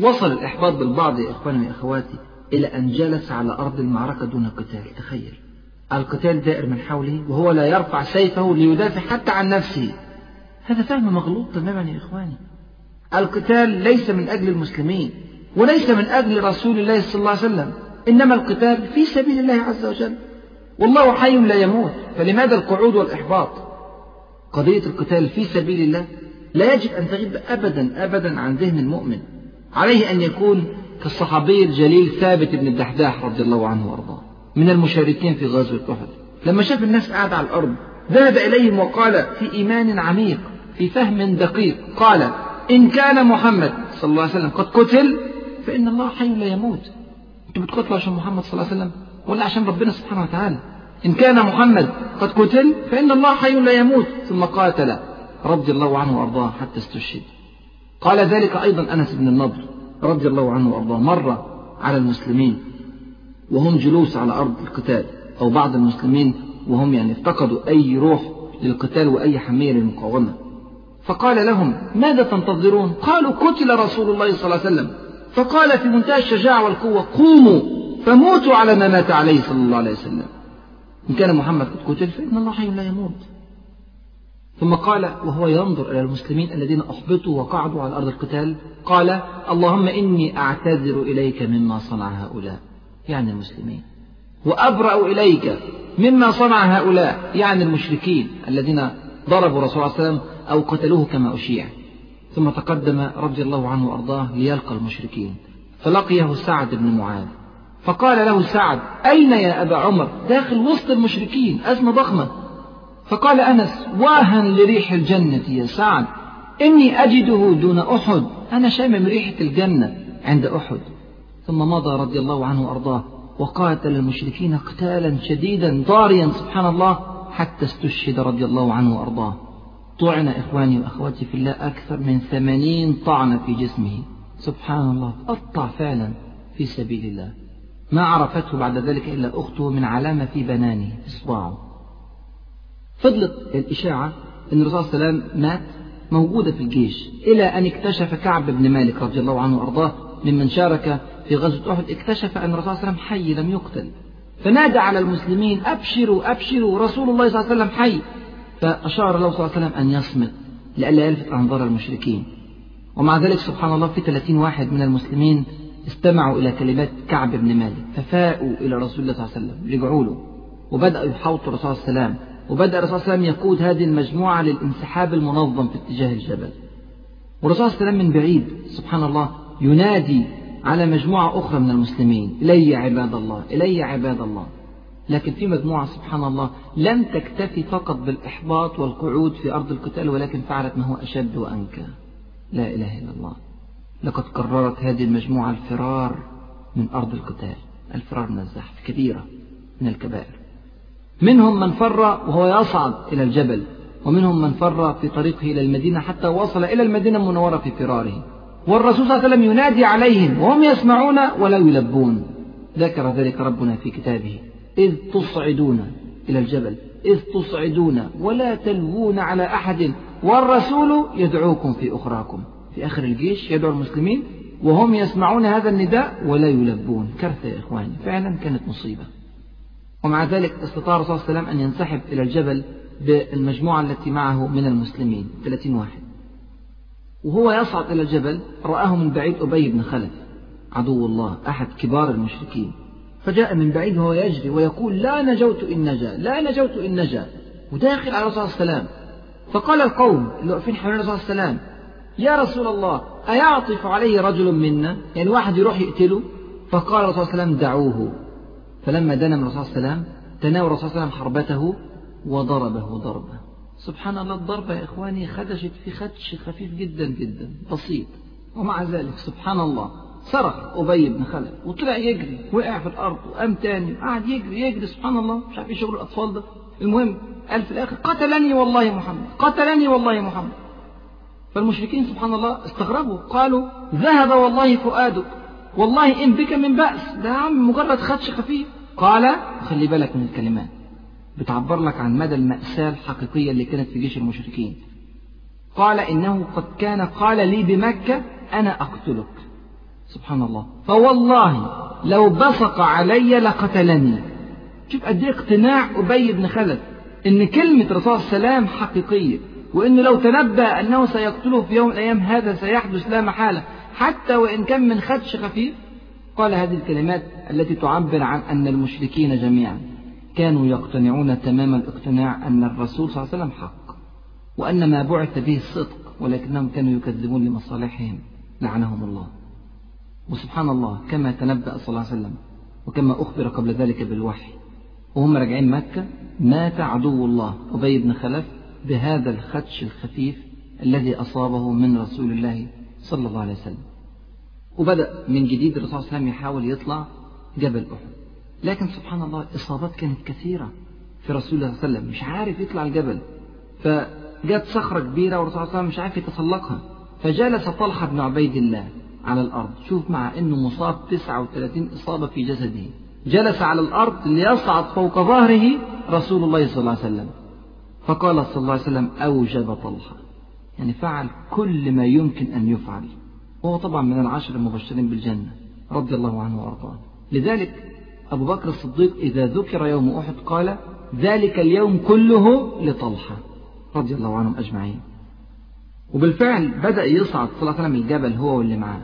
وصل الإحباط بالبعض يا إخواني وأخواتي إلى أن جلس على أرض المعركة دون قتال. تخيل القتال دائر من حوله وهو لا يرفع سيفه ليدافع حتى عن نفسه. هذا فهم مغلوط تماما يا إخواني. القتال ليس من أجل المسلمين وليس من أجل رسول الله صلى الله عليه وسلم، إنما القتال في سبيل الله عز وجل، والله حي لا يموت، فلماذا القعود والإحباط؟ قضية القتال في سبيل الله لا يجب أن تغيب أبدا عن ذهن المؤمن. عليه أن يكون كالصحابي الجليل ثابت بن الدحداح رضي الله عنه وارضاه، من المشاركين في غزوة أحد. لما شاف الناس قاعدة على الأرض ذهب إليهم وقال في إيمان عميق، في فهم دقيق، قال: إن كان محمد صلى الله عليه وسلم قد قتل فإن الله حي لا يموت. أنتوا بتقتلوا عشان محمد صلى الله عليه وسلم ولا عشان ربنا سبحانه وتعالى؟ إن كان محمد قد قتل فإن الله حي لا يموت. ثم قاتل رضي الله عنه وأرضاه حتى استشهد. قال ذلك أيضا أنس بن النضر رضي الله عنه وأرضاه مرة على المسلمين وهم جلوس على أرض القتال، أو بعض المسلمين وهم افتقدوا أي روح للقتال وأي حمية للمقاومة، فقال لهم: ماذا تنتظرون؟ قالوا: قتل رسول الله صلى الله عليه وسلم. فقال في منتهى الشجاعة والقوة: قوموا فموتوا على ما مات عليه صلى الله عليه وسلم. إن كان محمد قد قتل فإن الله حي لا يموت. ثم قال وهو ينظر إلى المسلمين الذين أحبطوا وقعدوا على أرض القتال، قال: اللهم إني أعتذر إليك مما صنع هؤلاء، يعني المسلمين، وأبرأ إليك مما صنع هؤلاء، يعني المشركين الذين ضربوا رسول الله صلى الله عليه وسلم أو قتلوه كما أشيع. ثم تقدم رضي الله عنه وأرضاه ليلقى المشركين، فلقيه سعد بن معاذ، فقال له سعد: أين يا أبا عمر؟ داخل وسط المشركين، أزمة ضخمة. فقال أنس: واها لريح الجنة يا سعد، إني أجده دون أحد، أنا شامم ريحة الجنة عند أحد. ثم مضى رضي الله عنه وأرضاه وقاتل المشركين قتالا شديدا ضاريا، سبحان الله، حتى استشهد رضي الله عنه وأرضاه. طعن إخواني وأخواتي في الله أكثر من 80 طعن في جسمه، سبحان الله، قطع فعلا في سبيل الله. ما عرفته بعد ذلك إلا أخته من علامة في بنانه، إصبعه. فضلت الإشاعة أن الرسول صلى الله عليه وسلم مات موجودة في الجيش، إلى أن اكتشف كعب بن مالك رضي الله عنه وأرضاه ممن شارك في غزوة أحد، اكتشف أن الرسول صلى الله عليه وسلم حي لم يقتل، فنادى على المسلمين: أبشروا أبشروا، رسول الله صلى الله عليه وسلم حي. فأشار له صلى الله عليه وسلم أن يصمت لئلا يلفت أنظار المشركين. ومع ذلك سبحان الله في 30 واحد من المسلمين استمعوا إلى كلمات كعب بن مالك ففاءوا إلى رسول الله صلى الله عليه وسلم، رجعوا له وبدأوا يحاوطوا الرسول صلى الله عليه وسلم، وبدأ الرسول صلى الله عليه وسلم يقود هذه المجموعة للانسحاب المنظم في اتجاه الجبل. والرسول صلى الله عليه وسلم من بعيد سبحان الله ينادي على مجموعة أخرى من المسلمين: إلي عباد الله، إلي عباد الله. لكن في مجموعة سبحان الله لم تكتفي فقط بالإحباط والقعود في أرض القتال، ولكن فعلت ما هو أشد وأنكى، لا إله إلا الله. لقد قررت هذه المجموعة الفرار من أرض القتال، الفرار من الزحف، كبيرة من الكبائر. منهم من فر وهو يصعد إلى الجبل، ومنهم من فر في طريقه إلى المدينة حتى وصل إلى المدينة المنورة في فراره، والرسول صلى الله عليه وسلم ينادي عليهم وهم يسمعون ولا يلبون. ذكر ذلك ربنا في كتابه: إذ تصعدون إلى الجبل، إذ تصعدون ولا تلوون على أحد والرسول يدعوكم في أخراكم. في آخر الجيش يدعو المسلمين وهم يسمعون هذا النداء ولا يلبون. كارثة يا إخواني، فعلا كانت مصيبة. ومع ذلك استطاع الرسول صلى الله عليه وسلم أن ينسحب إلى الجبل بالمجموعة التي معه من المسلمين 30 واحد. وهو يصعد إلى الجبل رآه من بعيد أبي بن خلف عدو الله، أحد كبار المشركين، فجاء من بعيد وهو يجري ويقول: لا نجوت إن نجا، لا نجوت إن نجا، وداخل على رسول الله صلى الله عليه وسلم. فقال القوم اللي واقفين حوالين رسول الله صلى الله عليه وسلم: يا رسول الله، أيعطف عليه رجل منا؟ يعني واحد يروح يقتله. فقال رسول الله صلى الله عليه وسلم: دعوه. فلما دنا من رسول الله صلى الله عليه وسلم تناول رسول الله صلى الله عليه وسلم حربته وضربه ضربة، سبحان الله، الضربة يا إخواني خدشت في خدش خفيف جدا جدا بسيط، ومع ذلك سبحان الله صرخ أبي بن خلف وطلع يجري، وقع في الأرض وقام تاني وقعد يجري سبحان الله، مش عارف ايه شغل الأطفال ده. المهم قال في الآخر: قتلني والله يا محمد، قتلني والله يا محمد. فالمشركين سبحان الله استغربوا، قالوا: ذهب والله فؤادك، والله إن بك من بأس، ده عم مجرد خدش خفيف. قال، خلي بالك من الكلمات بتعبر لك عن مدى المأساة الحقيقية اللي كانت في جيش المشركين، قال: إنه قد كان قال لي بمكة أنا أقتلك، سبحان الله، فوالله لو بصق علي لقتلني. شوف قد ايه اقتناع أبي بن خلف ان كلمة رسول السلام حقيقية، وانه لو تنبأ انه سيقتله في يوم من الايام هذا سيحدث لا محالة، حتى وان كان من خدش خفيف. قال هذه الكلمات التي تعبر عن ان المشركين جميعا كانوا يقتنعون تمام الاقتناع ان الرسول صلى الله عليه وسلم حق، وان ما بعث به الصدق، ولكنهم كانوا يكذبون لمصالحهم، لعنهم الله. وسبحان الله كما تنبأ صلى الله عليه وسلم وكما أخبر قبل ذلك بالوحي وهم راجعين مكة مات عدو الله أبي بن خلف بهذا الخدش الخفيف الذي أصابه من رسول الله صلى الله عليه وسلم. وبدأ من جديد الرسول صلى الله عليه وسلم يحاول يطلع جبل أحد، لكن سبحان الله إصابات كانت كثيرة في رسول الله صلى الله عليه وسلم، مش عارف يطلع الجبل، فجاءت صخرة كبيرة والرسول صلى الله عليه وسلم مش عارف يتسلقها، فجلس طلحة بن عبيد الله على الأرض. شوف، مع أنه مصاب 39 إصابة في جسده، جلس على الأرض ليصعد فوق ظهره رسول الله صلى الله عليه وسلم، فقال صلى الله عليه وسلم أوجب طلحة، يعني فعل كل ما يمكن أن يفعل، وهو طبعا من العشر المبشرين بالجنة رضي الله عنه وأرضاه. لذلك أبو بكر الصديق إذا ذكر يوم أحد قال ذلك اليوم كله لطلحة رضي الله عنهم أجمعين. وبالفعل بدأ يصعد صلى الله عليه وسلم الجبل هو واللي معاه،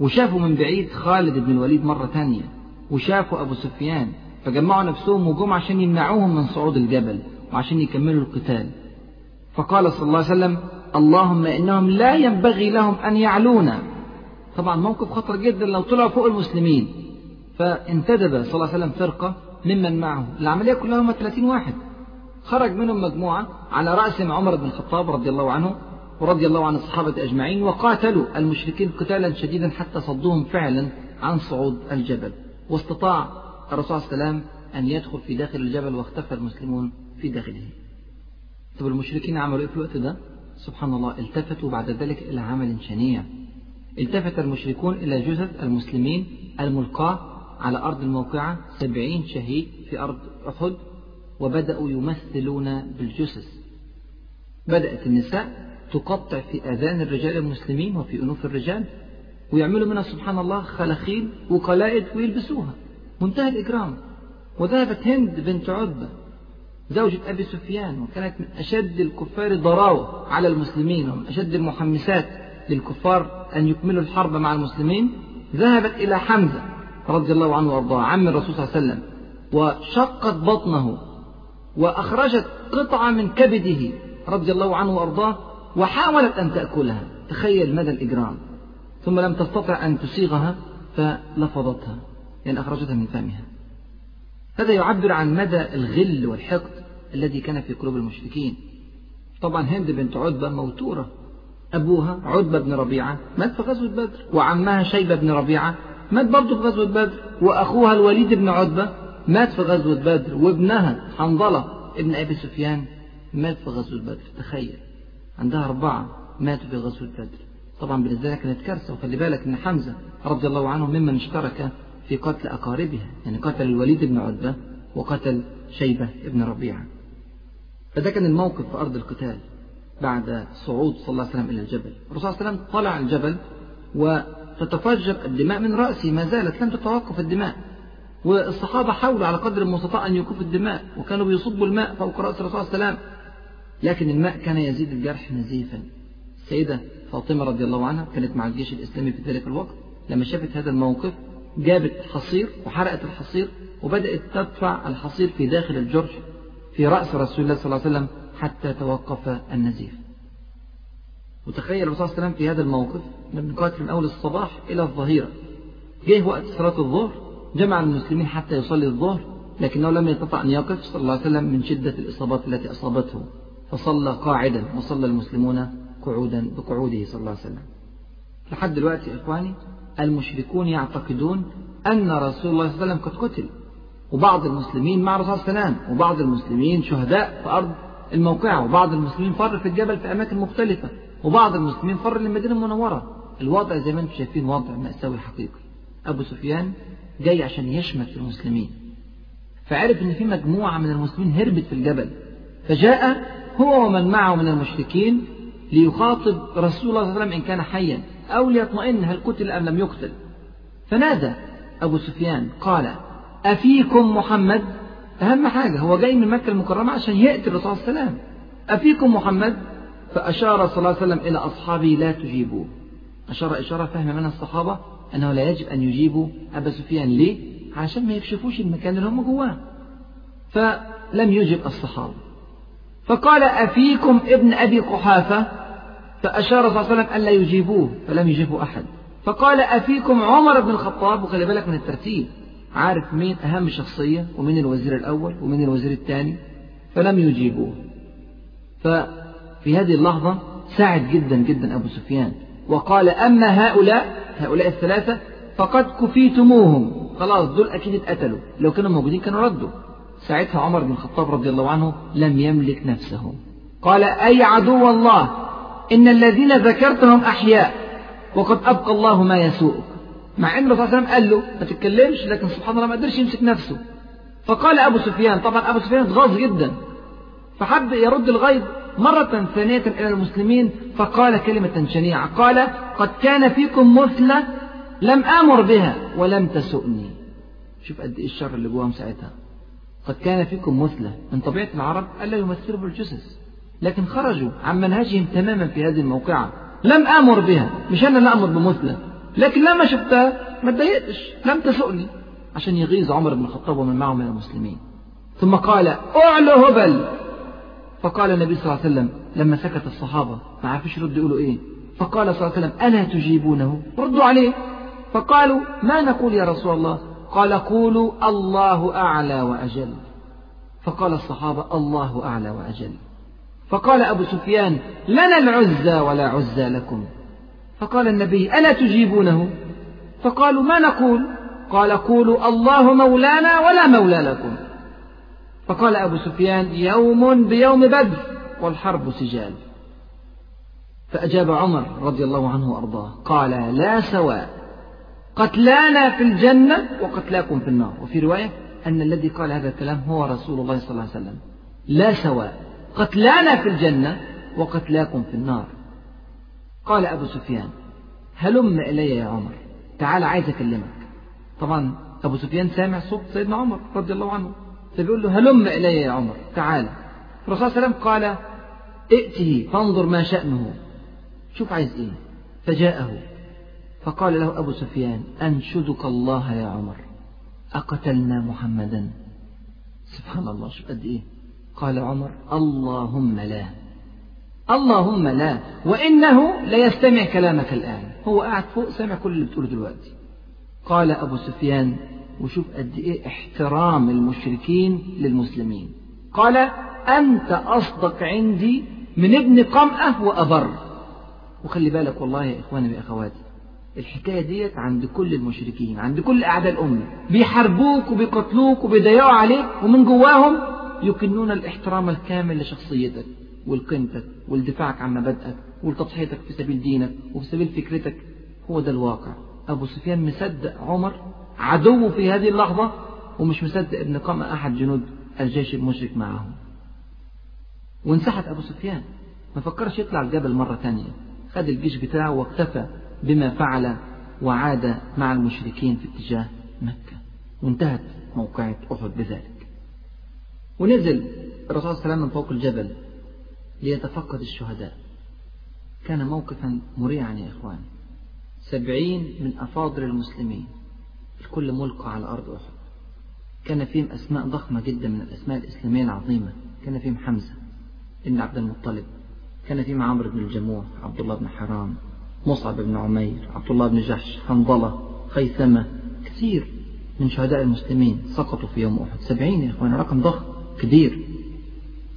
وشافوا من بعيد خالد بن الوليد مرة تانية، وشافوا أبو سفيان، فجمعوا نفسهم وجم عشان يمنعوهم من صعود الجبل وعشان يكملوا القتال. فقال صلى الله عليه وسلم اللهم إنهم لا ينبغي لهم أن يعلونا. طبعا موقف خطر جدا لو طلعوا فوق المسلمين. فانتدب صلى الله عليه وسلم فرقة ممن معه، العملية كلها هم 30 واحد، خرج منهم مجموعة على رأسهم عمر بن الخطاب رضي الله عنه ورضي الله عن الصحابة أجمعين، وقاتلوا المشركين قتالا شديدا حتى صدوهم فعلا عن صعود الجبل، واستطاع الرسول صلى الله عليه وسلم أن يدخل في داخل الجبل واختفى المسلمون في داخله. طب المشركين عملوا إيه في الوقت ده؟ سبحان الله التفتوا بعد ذلك إلى عمل شنيع. التفت المشركون إلى جثث المسلمين الملقاة على أرض الموقعة 70 شهيد في أرض أحد، وبدأوا يمثلون بالجثث. بدأت النساء تقطع في آذان الرجال المسلمين وفي أنوف الرجال، ويعملوا منها سبحان الله خلاخيل وقلائد ويلبسوها. منتهى الإجرام. وذهبت هند بنت عتبة زوجة أبي سفيان، وكانت من أشد الكفار ضراوة على المسلمين ومن أشد المحمسات للكفار أن يكملوا الحرب مع المسلمين، ذهبت إلى حمزة رضي الله عنه وأرضاه عم الرسول صلى الله عليه وسلم، وشقت بطنه وأخرجت قطعة من كبده رضي الله عنه وأرضاه وحاولت أن تأكلها. تخيل مدى الإجرام. ثم لم تستطع أن تسيغها فلفظتها، يعني أخرجتها من فمها. هذا يعبر عن مدى الغل والحقد الذي كان في قلوب المشركين. طبعا هند بنت عتبة موتورة، أبوها عتبة بن ربيعة مات في غزوة بدر، وعمها شيبة بن ربيعة مات برضه في غزوة بدر، وأخوها الوليد بن عتبة مات في غزوة بدر، وابنها حنظلة ابن أبي سفيان مات في غزوة بدر. تخيل، عندها 4 ماتوا في غزوة بدر. طبعا بالنسبة لها كانت كارثة. وخلي بالك إن حمزة رضي الله عنه ممن اشترك في قتل أقاربها، يعني قتل الوليد بن عتبة وقتل شيبة بن ربيعة. فده كان الموقف في أرض القتال بعد صعود صلى الله عليه وسلم إلى الجبل. الرسول صلى الله عليه وسلم طلع الجبل وتتفجر الدماء من رأسه، ما زالت لم تتوقف الدماء، والصحابة حاولوا على قدر المستطاع أن يوقفوا الدماء، وكانوا بيصبوا الماء فوق رأس الرسول صلى الله عليه وسلم، لكن الماء كان يزيد الجرح نزيفا. السيدة فاطمة رضي الله عنها كانت مع الجيش الإسلامي في ذلك الوقت، لما شافت هذا الموقف جابت حصير وحرقت الحصير وبدأت تدفع الحصير في داخل الجرح في رأس رسول الله صلى الله عليه وسلم حتى توقف النزيف. وتخيل الرسول صلى الله عليه وسلم في هذا الموقف، بنقاتل من أول الصباح إلى الظهيرة، جه وقت صلاة الظهر، جمع المسلمين حتى يصلي الظهر، لكنه لم يستطع أن يقف صلى الله عليه وسلم من شدة الإصابات التي أصابته، فصلى قاعدا وصلى المسلمون قعودا بقعوده صلى الله عليه وسلم. لحد دلوقتي إخواني المشركون يعتقدون أن رسول الله صلى الله عليه وسلم قد قتل، وبعض المسلمين مع رسول الله صلى الله عليه وسلم، وبعض المسلمين شهداء في أرض الموقعة، وبعض المسلمين فر في الجبل في أماكن مختلفة، وبعض المسلمين فر للمدينة المنورة. الوضع زي ما انتم شايفين وضع مأساوي حقيقي. أبو سفيان جاي عشان يشمت في المسلمين، فعرف إن في مجموعة من المسلمين هربت في الجبل، فجاء هو ومن معه من المشركين ليخاطب رسول الله صلى الله عليه وسلم إن كان حيا، أو ليطمئن هل قتل أم لم يقتل. فنادى أبو سفيان قال أفيكم محمد؟ أهم حاجة هو جاي من مكة المكرمة عشان يقتل الرسول صلى الله عليه وسلم. أفيكم محمد؟ فأشار صلى الله عليه وسلم إلى أصحابه لا تجيبوه. أشار إشارة فهم منها الصحابة أنه لا يجب أن يجيبوا أبو سفيان. ليه؟ عشان ما يكشفوش المكان اللي هم جواه. فلم يجب الصحابة. فقال أفيكم ابن أبي قحافة؟ فأشار صلى الله عليه وسلم أن لا يجيبوه، فلم يجيبه أحد. فقال أفيكم عمر بن الخطاب. وخلي بالك من الترتيب، عارف مين أهم شخصية ومين الوزير الأول ومين الوزير الثاني، فلم يجيبوه. ففي هذه اللحظة ساعد جدا جدا أبو سفيان وقال أما هؤلاء الثلاثة فقد كفيتموهم، خلاص دول أكيد اتقتلوا، لو كانوا موجودين كانوا ردوا. ساعتها عمر بن الخطاب رضي الله عنه لم يملك نفسه، قال أي عدو الله إن الذين ذكرتهم أحياء وقد أبقى الله ما يسوءك، مع أن الرسول صلى الله عليه وسلم قال له ما تتكلمش، لكن سبحان الله ما قدرش يمسك نفسه. فقال أبو سفيان، طبعا أبو سفيان غاظ جدا فحب يرد الغيظ مرة ثانية إلى المسلمين، فقال كلمة شنيعة، قال قد كان فيكم مثلة لم آمر بها ولم تسؤني. شوف قد إيه الشر اللي جواهم ساعتها. قد كان فيكم مثلة، من طبيعة العرب ألا يمثلوا بالجثث، لكن خرجوا عن منهجهم تماما في هذه الموقعة. لم آمر بها، مش أنا اللي أمر بمثلة، لكن لما شفتها ما اتضايقتش، لم تسؤني، عشان يغيظ عمر بن الخطاب ومن معه من المسلمين. ثم قال أعلو هبل. فقال النبي صلى الله عليه وسلم لما سكت الصحابة ما عرفش يرد يقولوا إيه، فقال صلى الله عليه وسلم ألا تجيبونه، ردوا عليه. فقالوا ما نقول يا رسول الله؟ قال قولوا الله أعلى وأجل. فقال الصحابة الله أعلى وأجل. فقال أبو سفيان لنا العزة ولا عزة لكم. فقال النبي ألا تجيبونه؟ فقالوا ما نقول؟ قال قولوا الله مولانا ولا مولى لكم. فقال أبو سفيان يوم بيوم بدر والحرب سجال. فأجاب عمر رضي الله عنه وأرضاه قال لا سواء، قتلانا في الجنة وقتلاكم في النار. وفي رواية أن الذي قال هذا الكلام هو رسول الله صلى الله عليه وسلم، لا سواء قتلانا في الجنة وقتلاكم في النار. قال أبو سفيان هلم إلي يا عمر، تعال عايز أكلمك. طبعا أبو سفيان سامع صوت سيدنا عمر رضي الله عنه، فبيقول له هلم إلي يا عمر تعال. الرسول صلى الله عليه وسلم قال ائته فانظر ما شأنه، شوف عايز إيه. فجاءه فقال له أبو سفيان أنشدك الله يا عمر أقتلنا محمدا؟ سبحان الله، شو قد إيه. قال عمر اللهم لا، اللهم لا، وإنه ليستمع كلامك الآن. هو قاعد فوق سامع كل اللي بتقوله دلوقتي. قال أبو سفيان، وشوف قد إيه احترام المشركين للمسلمين، قال أنت أصدق عندي من ابن قمأة وأبر. وخلي بالك والله يا إخواني وأخواتي، الحكاية ديت عند كل المشركين، عند كل أعداء الأمة، بيحاربوك وبيقتلوك وبيضيعوا عليك، ومن جواهم يكنون الاحترام الكامل لشخصيتك والقيمتك والدفاعك عن مبادئك والتضحيتك في سبيل دينك وفي سبيل فكرتك. هو ده الواقع. أبو سفيان مصدق عمر عدوه في هذه اللحظة، ومش مصدق إن قام أحد جنود الجيش المشرك معهم. وانسحب أبو سفيان، ما فكرش يطلع الجبل مرة تانية، خد الجيش بتاعه واكتفى بما فعل وعاد مع المشركين في اتجاه مكة. وانتهت موقعة أحد بذلك. ونزل الرسول صلى الله عليه وسلم من فوق الجبل ليتفقد الشهداء. كان موقفا مريعا يا إخواني، 70 من أفاضل المسلمين الكل ملقى على أرض أحد، كان فيهم أسماء ضخمة جدا من الأسماء الإسلامية العظيمة. كان فيهم حمزة بن عبد المطلب، كان فيهم عمرو بن الجموح، عبد الله بن حرام، مصعب بن عمير، عبد الله بن جحش، حنظلة، خيثمة، كثير من شهداء المسلمين سقطوا في يوم أحد. 70 يا إخوان، رقم ضخم كبير.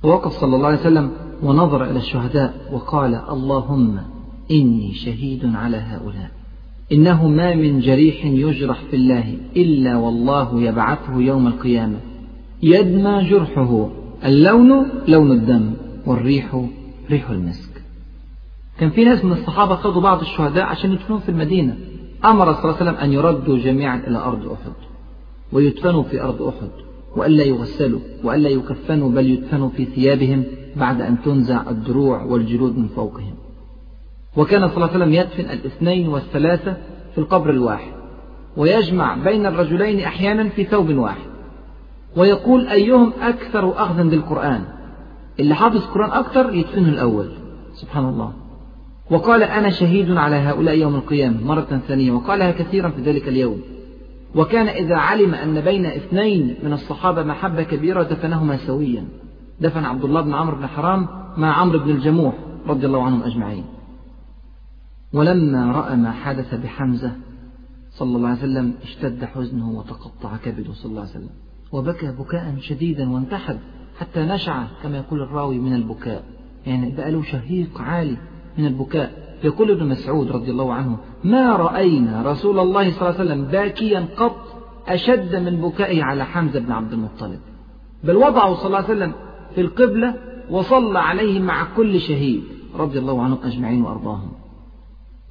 ووقف صلى الله عليه وسلم ونظر إلى الشهداء وقال اللهم إني شهيد على هؤلاء، إنه ما من جريح يجرح في الله إلا والله يبعثه يوم القيامة، يدمى جرحه، اللون لون الدم، والريح ريح المسك. كان في ناس من الصحابة خدوا بعض الشهداء عشان يدفنوا في المدينة. أمر صلى الله عليه وسلم أن يردوا جميعا إلى أرض أحد ويدفنوا في أرض أحد، وألا يغسلوا وألا يكفنوا، بل يدفنوا في ثيابهم بعد أن تنزع الدروع والجلود من فوقهم. وكان صلى الله عليه وسلم يدفن 2 و3 في القبر الواحد، ويجمع بين الرجلين أحيانا في ثوب واحد، ويقول أيهم أكثر أخذا للقرآن، اللي حافظ قرآن أكثر يدفنه الأول. سبحان الله. وقال أنا شهيد على هؤلاء يوم القيامة مرة ثانية، وقالها كثيرا في ذلك اليوم. وكان إذا علم أن بين 2 من الصحابة محبة كبيرة دفنهما سويا. دفن عبد الله بن عمرو بن حرام مع عمرو بن الجموح رضي الله عنهم أجمعين. ولما رأى ما حدث بحمزة صلى الله عليه وسلم اشتد حزنه وتقطع كبده صلى الله عليه وسلم، وبكى بكاء شديدا وانتحب حتى نشع كما يقول الراوي من البكاء، يعني بقى له شهيق عالي من البكاء. يقول ابن مسعود رضي الله عنه: ما رأينا رسول الله صلى الله عليه وسلم باكيا قط أشد من بكائه على حمزة بن عبد المطلب، بل وضعه صلى الله عليه وسلم في القبلة وصلى عليه مع كل شهيد رضي الله عنه أجمعين وأرضاهم.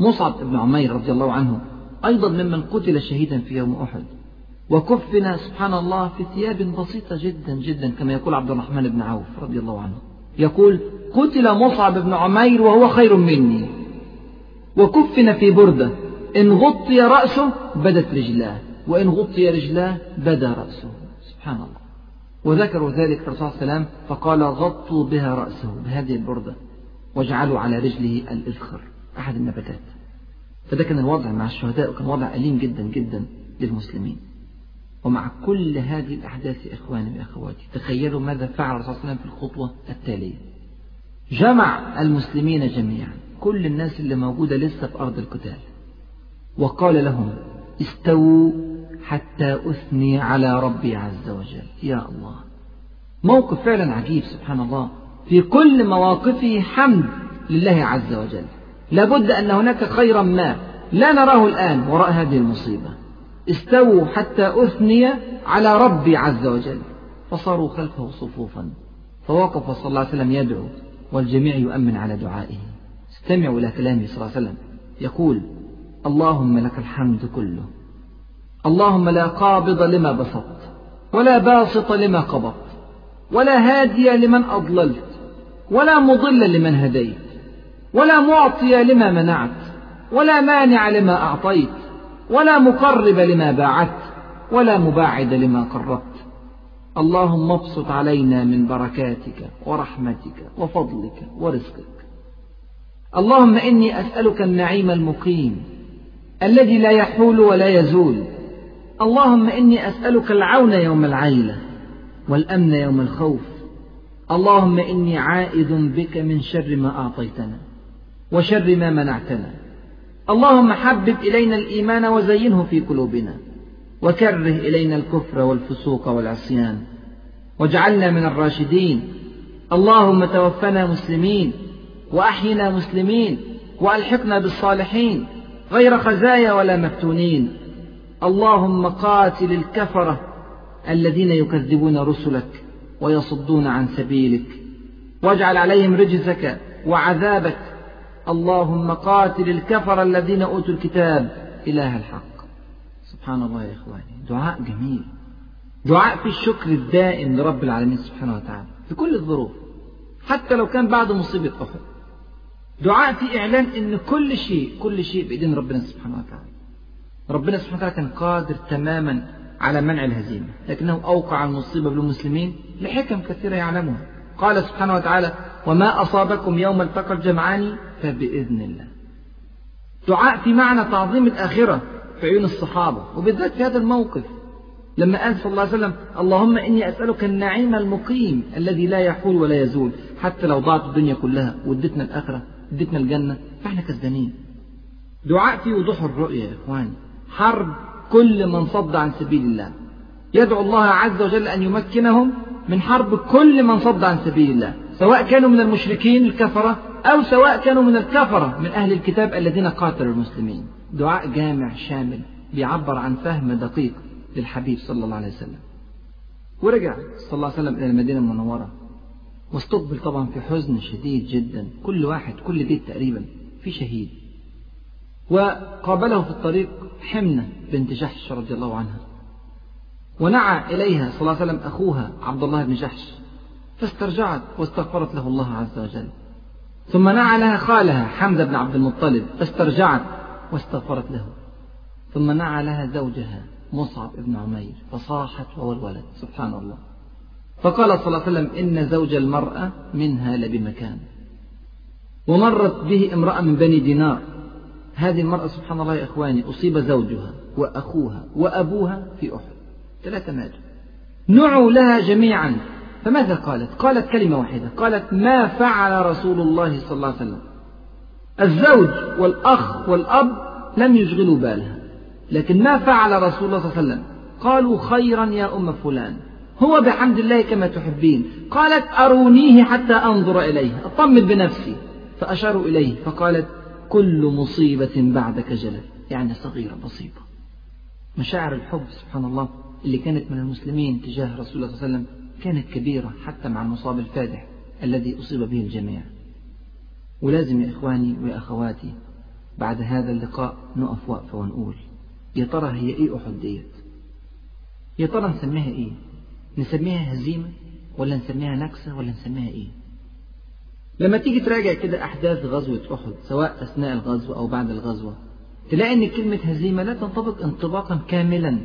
مصعب بن عمير رضي الله عنه أيضا ممن قتل شهيدا في يوم أحد، وكفنا سبحان الله في ثياب بسيطة جدا جدا كما يقول عبد الرحمن بن عوف رضي الله عنه، يقول: قتل مصعب بن عمير وهو خير مني، وكفنا في بردة إن غطي رأسه بدت رجلاه، وإن غطي رجلاه بدا رأسه، سبحان الله. وذكروا ذلك الرسول صلى الله عليه وسلم فقال: غطوا بها رأسه، بهذه البردة، واجعلوا على رجله الإذخر أحد النباتات. فده كان الوضع مع الشهداء، وكان وضع أليم جدا جدا للمسلمين. ومع كل هذه الأحداث يا إخواني وأخواتي، تخيلوا ماذا فعل الرسول صلى الله عليه وسلم في الخطوة التالية. جمع المسلمين جميعا، كل الناس اللي موجودة لسه في أرض القتال، وقال لهم: استووا حتى أثني على ربي عز وجل. يا الله، موقف فعلا عجيب سبحان الله، في كل مواقفه حمد لله عز وجل. لابد أن هناك خيرا ما لا نراه الآن وراء هذه المصيبة. استووا حتى أثني على ربي عز وجل، فصاروا خلفه صفوفا، فوقف صلى الله عليه وسلم يدعو والجميع يؤمن على دعائه. استمعوا إلى كلامه صلى الله عليه وسلم يقول: اللهم لك الحمد كله، اللهم لا قابض لما بسطت، ولا باسط لما قبضت، ولا هادي لمن أضللت، ولا مضل لمن هديت، ولا معطي لما منعت، ولا مانع لما أعطيت، ولا مقرب لما باعت، ولا مباعد لما قربت. اللهم ابسط علينا من بركاتك ورحمتك وفضلك ورزقك. اللهم إني أسألك النعيم المقيم الذي لا يحول ولا يزول. اللهم إني أسألك العون يوم العيلة والأمن يوم الخوف. اللهم إني عائذ بك من شر ما أعطيتنا وشر ما منعتنا. اللهم حبب إلينا الإيمان وزينه في قلوبنا، وكره إلينا الكفر والفسوق والعصيان، واجعلنا من الراشدين. اللهم توفنا مسلمين وأحينا مسلمين، وألحقنا بالصالحين غير خزايا ولا مفتونين. اللهم قاتل الكفرة الذين يكذبون رسلك ويصدون عن سبيلك، واجعل عليهم رجزك وعذابك. اللهم قاتل الكفرة الذين أوتوا الكتاب إله الحق. سبحان الله يا إخواني، دعاء جميل، دعاء في الشكر الدائم لرب العالمين سبحانه وتعالى في كل الظروف، حتى لو كان بعد مصيبة أحد، دعاء في إعلان إن كل شيء بإيدين ربنا سبحانه وتعالى. ربنا سبحانه وتعالى كان قادر تماما على منع الهزيمة، لكنه أوقع المصيبة بالمسلمين لحكم كثيرة يعلمها. قال سبحانه وتعالى: وما أصابكم يوم التقى الجمعان فبإذن الله. دعاء في معنى تعظيم الآخرة في عيون الصحابة، وبالذات في هذا الموقف لما قال صلى الله عليه وسلم: اللهم إني أسألك النعيم المقيم الذي لا يحول ولا يزول. حتى لو ضاعت الدنيا كلها وادتنا الآخرة، ادتنا الجنة، فإحنا كسبانين. دعاء في وضوح الرؤية يا إخواني، حرب كل من صد عن سبيل الله، يدعو الله عز وجل أن يمكنهم من حرب كل من صد عن سبيل الله، سواء كانوا من المشركين الكفرة أو سواء كانوا من الكفرة من أهل الكتاب الذين قاتلوا المسلمين. دعاء جامع شامل بيعبر عن فهم دقيق للحبيب صلى الله عليه وسلم. ورجع صلى الله عليه وسلم إلى المدينة المنورة، واستقبل طبعا في حزن شديد جدا، كل بيت تقريبا في شهيد. وقابله في الطريق حمنة بنت جحش رضي الله عنها، ونعى إليها صلى الله عليه وسلم أخوها عبد الله بن جحش، فاسترجعت واستغفرت له الله عز وجل. ثم نعى لها خالها حمزة بن عبد المطلب، فاسترجعت واستغفرت له. ثم نعى لها زوجها مصعب بن عمير، فصاحت وولولت سبحان الله. فقال صلى الله عليه وسلم: إن زوج المرأة منها لبمكان. ومرت به امرأة من بني دينار، هذه المرأة سبحان الله يا إخواني أصيب زوجها وأخوها وأبوها في أحد، 3 ماتوا. نعوا لها جميعا، فماذا قالت؟ قالت كلمة واحدة، قالت: ما فعل رسول الله صلى الله عليه وسلم. الزوج والأخ والأب لم يشغلوا بالها، لكن ما فعل رسول الله صلى الله عليه وسلم؟ قالوا خيرا يا أم فلان، هو بحمد الله كما تحبين. قالت أرونيه حتى أنظر إليه، أطمن بنفسي. فأشاروا إليه فقالت كل مصيبة بعدك جلل، يعني صغيرة بسيطة. مشاعر الحب سبحان الله اللي كانت من المسلمين تجاه رسول الله صلى الله عليه وسلم كانت كبيرة حتى مع المصاب الفادح الذي أصيب به الجميع. ولازم يا إخواني وأخواتي بعد هذا اللقاء نقف وقفة ونقول يا ترى هي إيه أحد ديت؟ يا ترى نسميها إيه؟ نسميها هزيمة ولا نسميها نكسة ولا نسميها إيه؟ لما تيجي تراجع كده أحداث غزوة أحد سواء أثناء الغزوة أو بعد الغزوة تلاقي أن كلمة هزيمة لا تنطبق انطباقا كاملا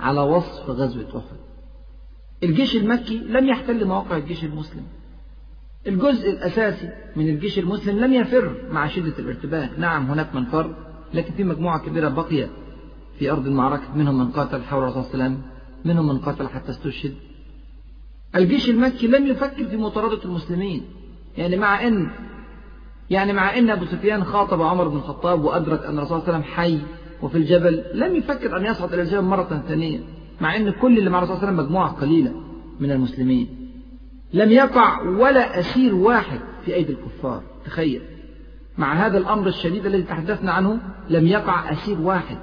على وصف غزوة أحد. الجيش المكي لم يحتل مواقع الجيش المسلم، الجزء الأساسي من الجيش المسلم لم يفر مع شدة الارتباك. نعم هناك من فر، لكن في مجموعة كبيرة بقي في أرض المعركة، منهم من قاتل حول رسول الله صلى الله عليه وسلم، منهم من قاتل حتى استشهد. الجيش المكي لم يفكر في مطاردة المسلمين، يعني مع أن أبو سفيان خاطب عمر بن الخطاب وأدرك أن الرسول صلى الله عليه وسلم حي وفي الجبل، لم يفكر أن يصعد إلى الجبل مرة ثانية، مع أن كل اللي مع الرسول صلى الله عليه وسلم مجموعة قليلة من المسلمين. لم يقع ولا أسير واحد في أيدي الكفار، تخيل مع هذا الأمر الشديد الذي تحدثنا عنه لم يقع أسير واحد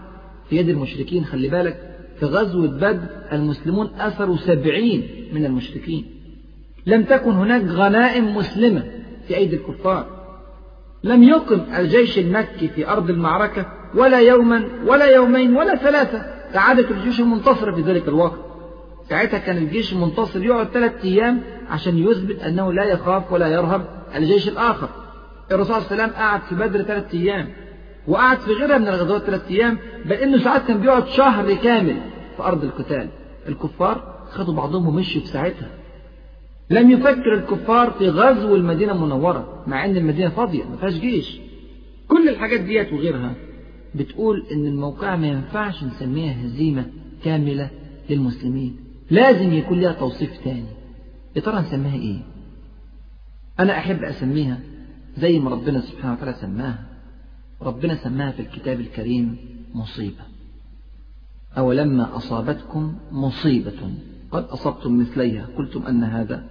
في يد المشركين. خلي بالك في غزوة بدر المسلمون أسروا 70 من المشركين. لم تكن هناك غنائم مسلمة في أيدي الكفار. لم يقم الجيش المكي في أرض المعركة ولا يوما ولا يومين ولا ثلاثة، كعادة الجيوش المنتصرة في ذلك الوقت. ساعتها كان الجيش المنتصر يقعد 3 أيام عشان يثبت أنه لا يخاف ولا يرهب الجيش الآخر. الرسول صلى الله عليه وسلم قعد في بدر 3 أيام، وقعد في غيرها من الغزوات 3 أيام، بل إنه ساعات كان بيقعد شهر كامل في أرض القتال. الكفار خدوا بعضهم ومشوا في ساعتها. لم يفكر الكفار في غزو المدينة المنورة مع أن المدينة فاضية ما فيهاش جيش. كل الحاجات ديت وغيرها بتقول إن الموقع ما ينفعش نسميها هزيمة كاملة للمسلمين، لازم يكون لها توصيف تاني. يا ترى نسميها إيه؟ أنا أحب أسميها زي ما ربنا سبحانه وتعالى سماها. ربنا سماها في الكتاب الكريم مصيبة. أولما أصابتكم مصيبة قد أصبتم مثليها قلتم أن هذا،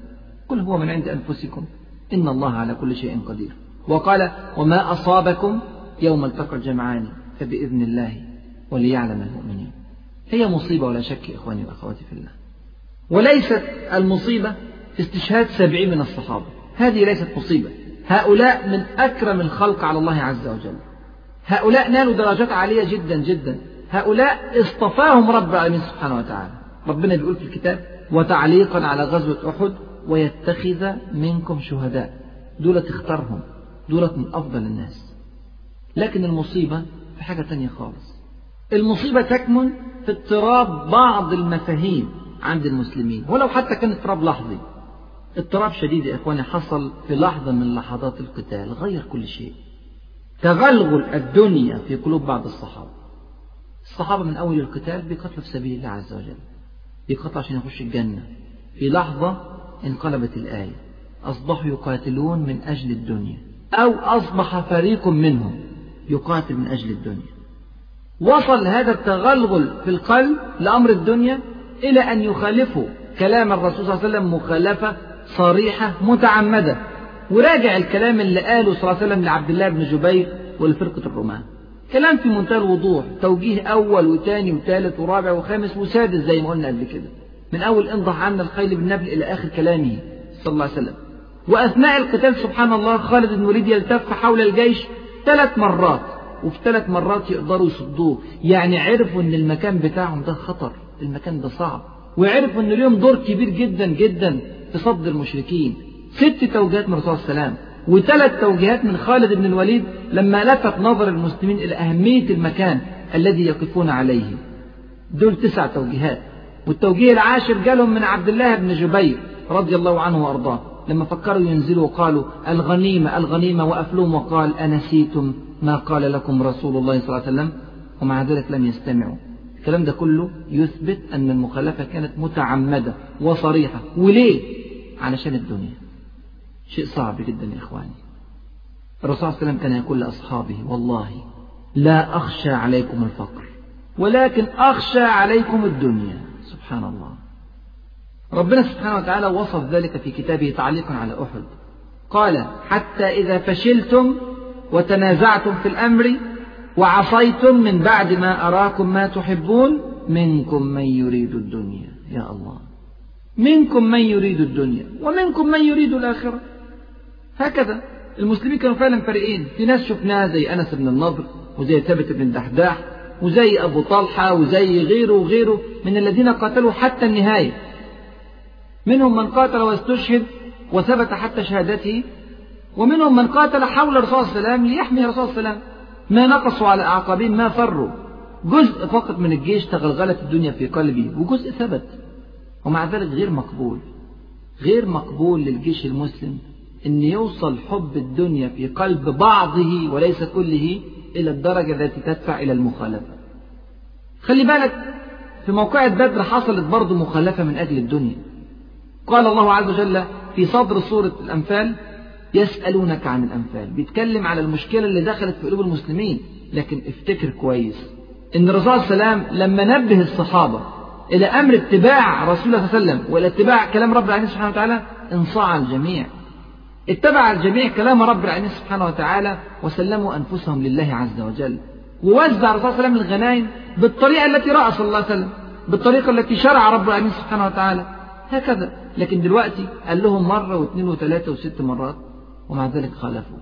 قل هو من عند أنفسكم إن الله على كل شيء قدير. وقال وما أصابكم يوم التقى الجمعان فبإذن الله وليعلم المؤمنين. هي مصيبة ولا شك إخواني وأخواتي في الله. وليست المصيبة في استشهاد 70 من الصحابة، هذه ليست مصيبة. هؤلاء من أكرم الخلق على الله عز وجل، هؤلاء نالوا درجات عالية جدا جدا، هؤلاء اصطفاهم رب العالمين سبحانه وتعالى. ربنا بيقول في الكتاب وتعليقا على غزوة أحد ويتخذ منكم شهداء، دول تختارهم، دول من أفضل الناس. لكن المصيبة في حاجة تانية خالص. المصيبة تكمن في اضطراب بعض المفاهيم عند المسلمين، ولو حتى كان اضطراب لحظي. اضطراب شديد يا إخواني حصل في لحظة من لحظات القتال غير كل شيء. تغلغل الدنيا في قلوب بعض الصحابة. الصحابة من أول القتال بيقتلوا في سبيل الله عز وجل، بيقتلوا عشان يخش الجنة. في لحظة انقلبت الآية، أصبحوا يقاتلون من أجل الدنيا، أو أصبح فريق منهم يقاتل من أجل الدنيا. وصل هذا التغلغل في القلب لأمر الدنيا إلى أن يخالفوا كلام الرسول صلى الله عليه وسلم مخالفة صريحة متعمدة. وراجع الكلام اللي قاله صلى الله عليه وسلم لعبد الله بن جبير ولفرقة الرماة، كلام في منتهى الوضوح، توجيه أول وثاني وثالث ورابع وخامس وسادس زي ما قلنا قبل كده، من أول انضح عنا الخيل بالنبل إلى آخر كلامه صلى الله عليه وسلم. وأثناء القتال سبحان الله خالد بن الوليد يلتف حول الجيش 3 مرات، وفي 3 مرات يقدروا يصدوه. يعني عرفوا أن المكان بتاعهم ده خطر، المكان ده صعب، وعرفوا أن اليوم دور كبير جدا جدا في صد المشركين. 6 توجيهات من الرسول صلى الله عليه وسلم و3 توجيهات من خالد بن الوليد لما لفت نظر المسلمين إلى أهمية المكان الذي يقفون عليه. دول 9 توجيهات، والتوجيه العاشر جالهم من عبد الله بن جبير رضي الله عنه وأرضاه لما فكروا ينزلوا وقالوا الغنيمة الغنيمة وأفلوم، وقال أنسيتم ما قال لكم رسول الله صلى الله عليه وسلم، ومع ذلك لم يستمعوا. الكلام ده كله يثبت أن المخالفة كانت متعمدة وصريحة. وليه؟ علشان الدنيا. شيء صعب جدا يا إخواني. الرسول صلى الله عليه وسلم كان يقول لأصحابه: والله لا أخشى عليكم الفقر ولكن أخشى عليكم الدنيا. سبحان الله، ربنا سبحانه وتعالى وصف ذلك في كتابه تعليقا على أحد، قال: حتى إذا فشلتم وتنازعتم في الأمر وعصيتم من بعد ما أراكم ما تحبون منكم من يريد الدنيا. يا الله، منكم من يريد الدنيا ومنكم من يريد الآخرة. هكذا المسلمين كانوا فعلا فريقين، في ناس شفناها زي أنس بن النضر وزي ثابت بن دحداح وزي أبو طلحة وزي غيره وغيره من الذين قاتلوا حتى النهاية، منهم من قاتل واستشهد وثبت حتى شهادته، ومنهم من قاتل حول الرسول صلى الله عليه وسلم ليحمي الرسول صلى الله عليه وسلم، ما نقصوا على أعقابهم، ما فروا. جزء فقط من الجيش تغلغلت الدنيا في قلبي وجزء ثبت، ومع ذلك غير مقبول، غير مقبول للجيش المسلم أن يوصل حب الدنيا في قلب بعضه وليس كله إلى الدرجة التي تدفع إلى المخالفة. خلي بالك في موقعة بدر حصلت برضو مخالفة من أجل الدنيا. قال الله عز وجل في صدر سورة الأنفال: يسألونك عن الأنفال. بيتكلم على المشكلة اللي دخلت في قلوب المسلمين، لكن افتكر كويس إن الرسول صلى الله عليه وسلم لما نبه الصحابة إلى أمر اتباع رسول الله صلى الله عليه وسلم وإلى اتباع كلام رب العالمين سبحانه وتعالى، انصاع الجميع، اتبع الجميع كلام رب العالمين سبحانه وتعالى وسلموا أنفسهم لله عز وجل. ووزع الرسول صلى الله عليه وسلم الغنائم بالطريقة التي رأى صلى الله عليه وسلم، بالطريقة التي شرع رب العالمين سبحانه وتعالى، هكذا. لكن دلوقتي قال لهم مرة واثنين وثلاثة وست مرات، ومع ذلك خالفوا.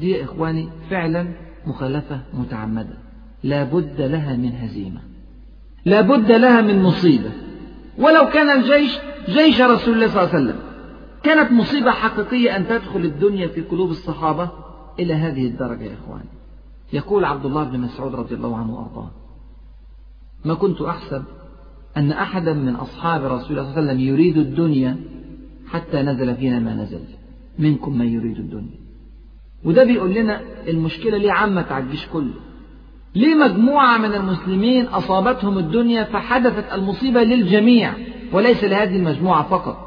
دي يا إخواني فعلا مخالفة متعمدة، لا بد لها من هزيمة، لا بد لها من مصيبة. ولو كان الجيش جيش رسول الله صلى الله عليه وسلم، كانت مصيبة حقيقية أن تدخل الدنيا في قلوب الصحابة إلى هذه الدرجة. يا إخواني، يقول عبد الله بن مسعود رضي الله عنه وأرضاه: ما كنت أحسب أن أحدا من أصحاب رسول الله صلى الله عليه وسلم يريد الدنيا حتى نزل فينا ما نزل، منكم من يريد الدنيا. وده بيقول لنا المشكلة ليه عامة على الجيش كله، ليه مجموعة من المسلمين أصابتهم الدنيا فحدثت المصيبة للجميع وليس لهذه المجموعة فقط.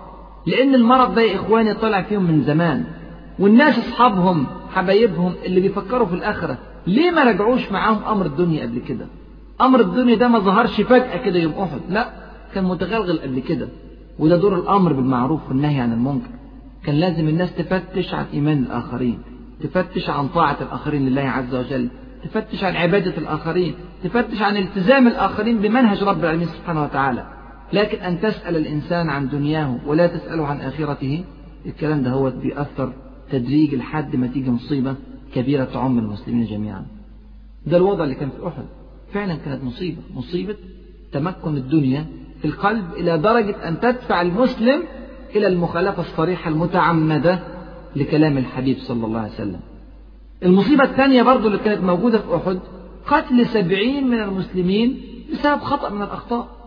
لأن المرض ده يا إخواني طلع فيهم من زمان، والناس أصحابهم حبايبهم اللي بيفكروا في الآخرة ليه ما رجعوش معاهم أمر الدنيا قبل كده؟ أمر الدنيا ده ما ظهرش فجأة كده يوم أحد، لا، كان متغلغل قبل كده. وده دور الأمر بالمعروف والنهي عن المنكر. كان لازم الناس تفتش عن إيمان الآخرين، تفتش عن طاعة الآخرين لله عز وجل، تفتش عن عبادة الآخرين، تفتش عن التزام الآخرين بمنهج رب العالمين سبحانه وتعالى. لكن أن تسأل الإنسان عن دنياه ولا تسأله عن آخرته، الكلام ده هو بيأثر تدريج لحد ما تيجي مصيبة كبيرة تعم المسلمين جميعا. ده الوضع اللي كان في أحد، فعلا كانت مصيبة، مصيبة تمكن الدنيا في القلب إلى درجة أن تدفع المسلم إلى المخالفة الصريحة المتعمدة لكلام الحبيب صلى الله عليه وسلم. المصيبة الثانية برضو اللي كانت موجودة في أحد، قتل 70 من المسلمين بسبب خطأ من الأخطاء.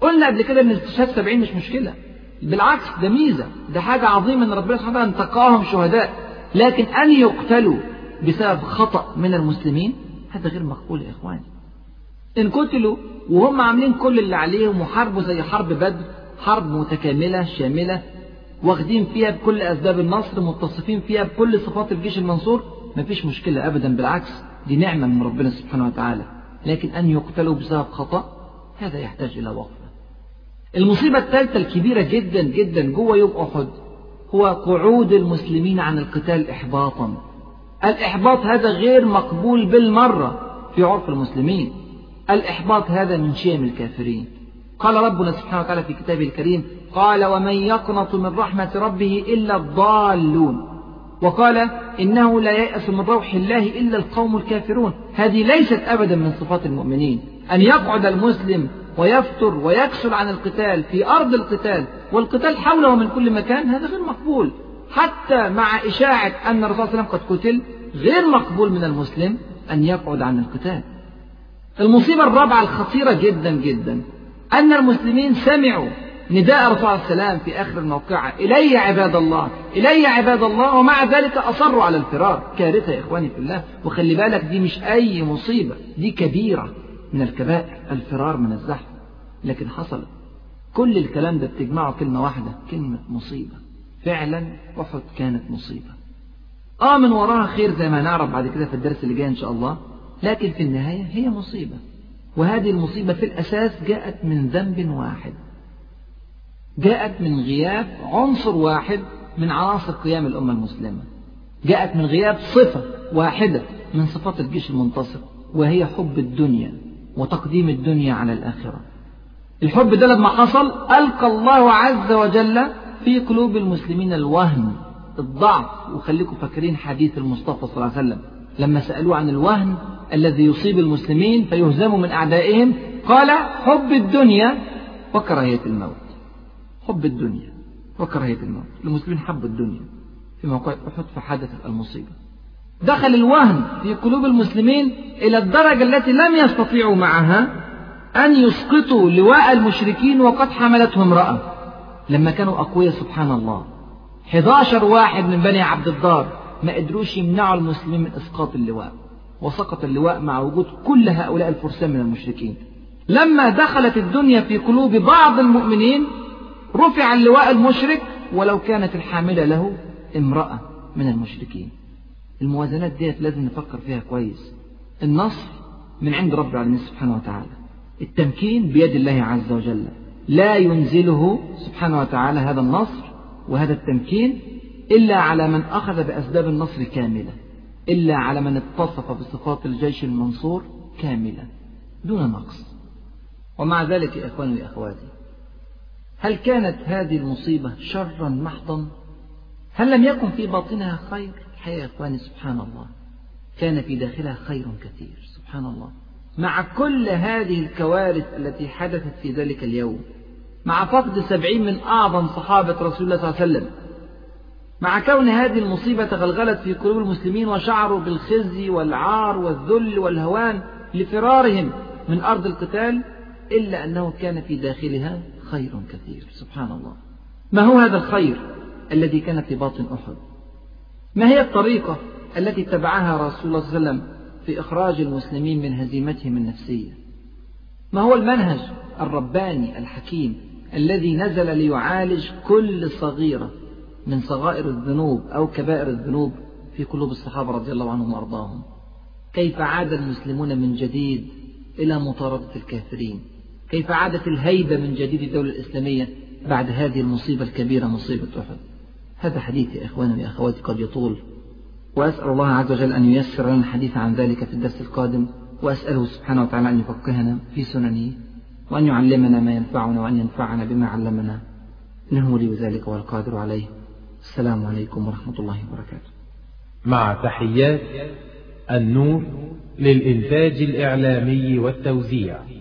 قلنا قبل كده أن استشهاد 70 مش مشكلة، بالعكس ده ميزة، ده حاجة عظيمة أن ربنا سبحانه وتعالى تقاهم شهداء. لكن أن يقتلوا بسبب خطأ من المسلمين هذا غير مقبول يا إخواني. إن قتلوا وهم عاملين كل اللي عليهم وحاربوا زي حرب بدر، حرب متكاملة شاملة، واخدين فيها بكل أسباب النصر، متصفين فيها بكل صفات الجيش المنصور، مفيش مشكلة أبدا، بالعكس دي نعمة من ربنا سبحانه وتعالى. لكن أن يقتلوا بسبب خطأ هذا يحتاج إلى وقفة. المصيبة الثالثة الكبيرة جدا جدا جوه يوم أحد هو قعود المسلمين عن القتال إحباطا. الإحباط هذا غير مقبول بالمرة في عرف المسلمين، الإحباط هذا من شيم الكافرين. قال ربنا سبحانه وتعالى في كتابه الكريم: قال ومن يقنط من رحمة ربه إلا الضالون، وقال إنه لا ييأس من روح الله إلا القوم الكافرون. هذه ليست أبدا من صفات المؤمنين أن يقعد المسلم ويفتر ويكسل عن القتال في أرض القتال والقتال حوله من كل مكان، هذا غير مقبول. حتى مع إشاعة أن الرسول صلى الله عليه وسلم قد قتل، غير مقبول من المسلم أن يقعد عن القتال. المصيبة الرابعة الخطيرة جدا جدا، أن المسلمين سمعوا نداء الرسول عليه السلام في آخر الموقعة: إلي عباد الله، إلي عباد الله، ومع ذلك أصروا على الفرار. كارثة يا إخواني في الله. وخلي بالك دي مش أي مصيبة، دي كبيرة من الكبائر، الفرار من الزحف. لكن حصل كل الكلام ده بتجمعه كلمة واحدة، كلمة مصيبة. فعلا أحد كانت مصيبة. من وراها خير زي ما نعرف بعد كده في الدرس اللي جاي إن شاء الله، لكن في النهاية هي مصيبة، وهذه المصيبة في الأساس جاءت من ذنب واحد، جاءت من غياب عنصر واحد من عناصر قيام الأمة المسلمة، جاءت من غياب صفة واحدة من صفات الجيش المنتصر، وهي حب الدنيا وتقديم الدنيا على الآخرة. الحب ده لما حصل ألقى الله عز وجل في قلوب المسلمين الوهن، الضعف. وخليكم فاكرين حديث المصطفى صلى الله عليه وسلم لما سألوه عن الوهن الذي يصيب المسلمين فيهزموا من أعدائهم، قال حب الدنيا وكراهية الموت. حب الدنيا وكراهية الموت، المسلمين حبوا الدنيا في موقع أحد فحدثت المصيبة. دخل الوهن في قلوب المسلمين إلى الدرجة التي لم يستطيعوا معها أن يسقطوا لواء المشركين وقد حملتهم امرأة، لما كانوا أقوياء سبحان الله 11 واحد من بني عبد الدار ما قدروش يمنعوا المسلمين من إسقاط اللواء، وسقط اللواء مع وجود كل هؤلاء الفرسان من المشركين. لما دخلت الدنيا في قلوب بعض المؤمنين رفع اللواء المشرك ولو كانت الحاملة له امرأة من المشركين. الموازنات ديت لازم نفكر فيها كويس. النصر من عند رب العالمين سبحانه وتعالى، التمكين بيد الله عز وجل، لا ينزله سبحانه وتعالى هذا النصر وهذا التمكين إلا على من أخذ بأسباب النصر كاملة، إلا على من اتصف بصفات الجيش المنصور كاملة دون نقص. ومع ذلك يا إخواني وإخواتي، هل كانت هذه المصيبة شرا محضا؟ هل لم يكن في باطنها خير؟ الحقيقة يا إخواني سبحان الله كان في داخلها خير كثير سبحان الله. مع كل هذه الكوارث التي حدثت في ذلك اليوم، مع فقد 70 من أعظم صحابة رسول الله صلى الله عليه وسلم، مع كون هذه المصيبة تغلغلت في قلوب المسلمين وشعروا بالخزي والعار والذل والهوان لفرارهم من أرض القتال، إلا أنه كان في داخلها خير كثير سبحان الله. ما هو هذا الخير الذي كان في باطن أحد؟ ما هي الطريقة التي اتبعها رسول الله صلى الله عليه وسلم في إخراج المسلمين من هزيمتهم النفسية؟ ما هو المنهج الرباني الحكيم الذي نزل ليعالج كل صغيرة من صغائر الذنوب أو كبائر الذنوب في قلوب الصحابة رضي الله عنهم وأرضاهم؟ كيف عاد المسلمون من جديد إلى مطاردة الكافرين؟ كيف عادت الهيبة من جديد الدولة الإسلامية بعد هذه المصيبة الكبيرة مصيبة أحد؟ هذا حديثي يا إخواني يا أخواتي قد يطول، وأسأل الله عز وجل أن ييسر لنا الحديث عن ذلك في الدرس القادم، وأسأله سبحانه وتعالى أن يفقهنا في سننه، وأن يعلمنا ما ينفعنا، وأن ينفعنا بما علمنا، إنه ولي ذلك والقادر عليه. السلام عليكم ورحمة الله وبركاته. مع تحيات النور للإنتاج الإعلامي والتوزيع.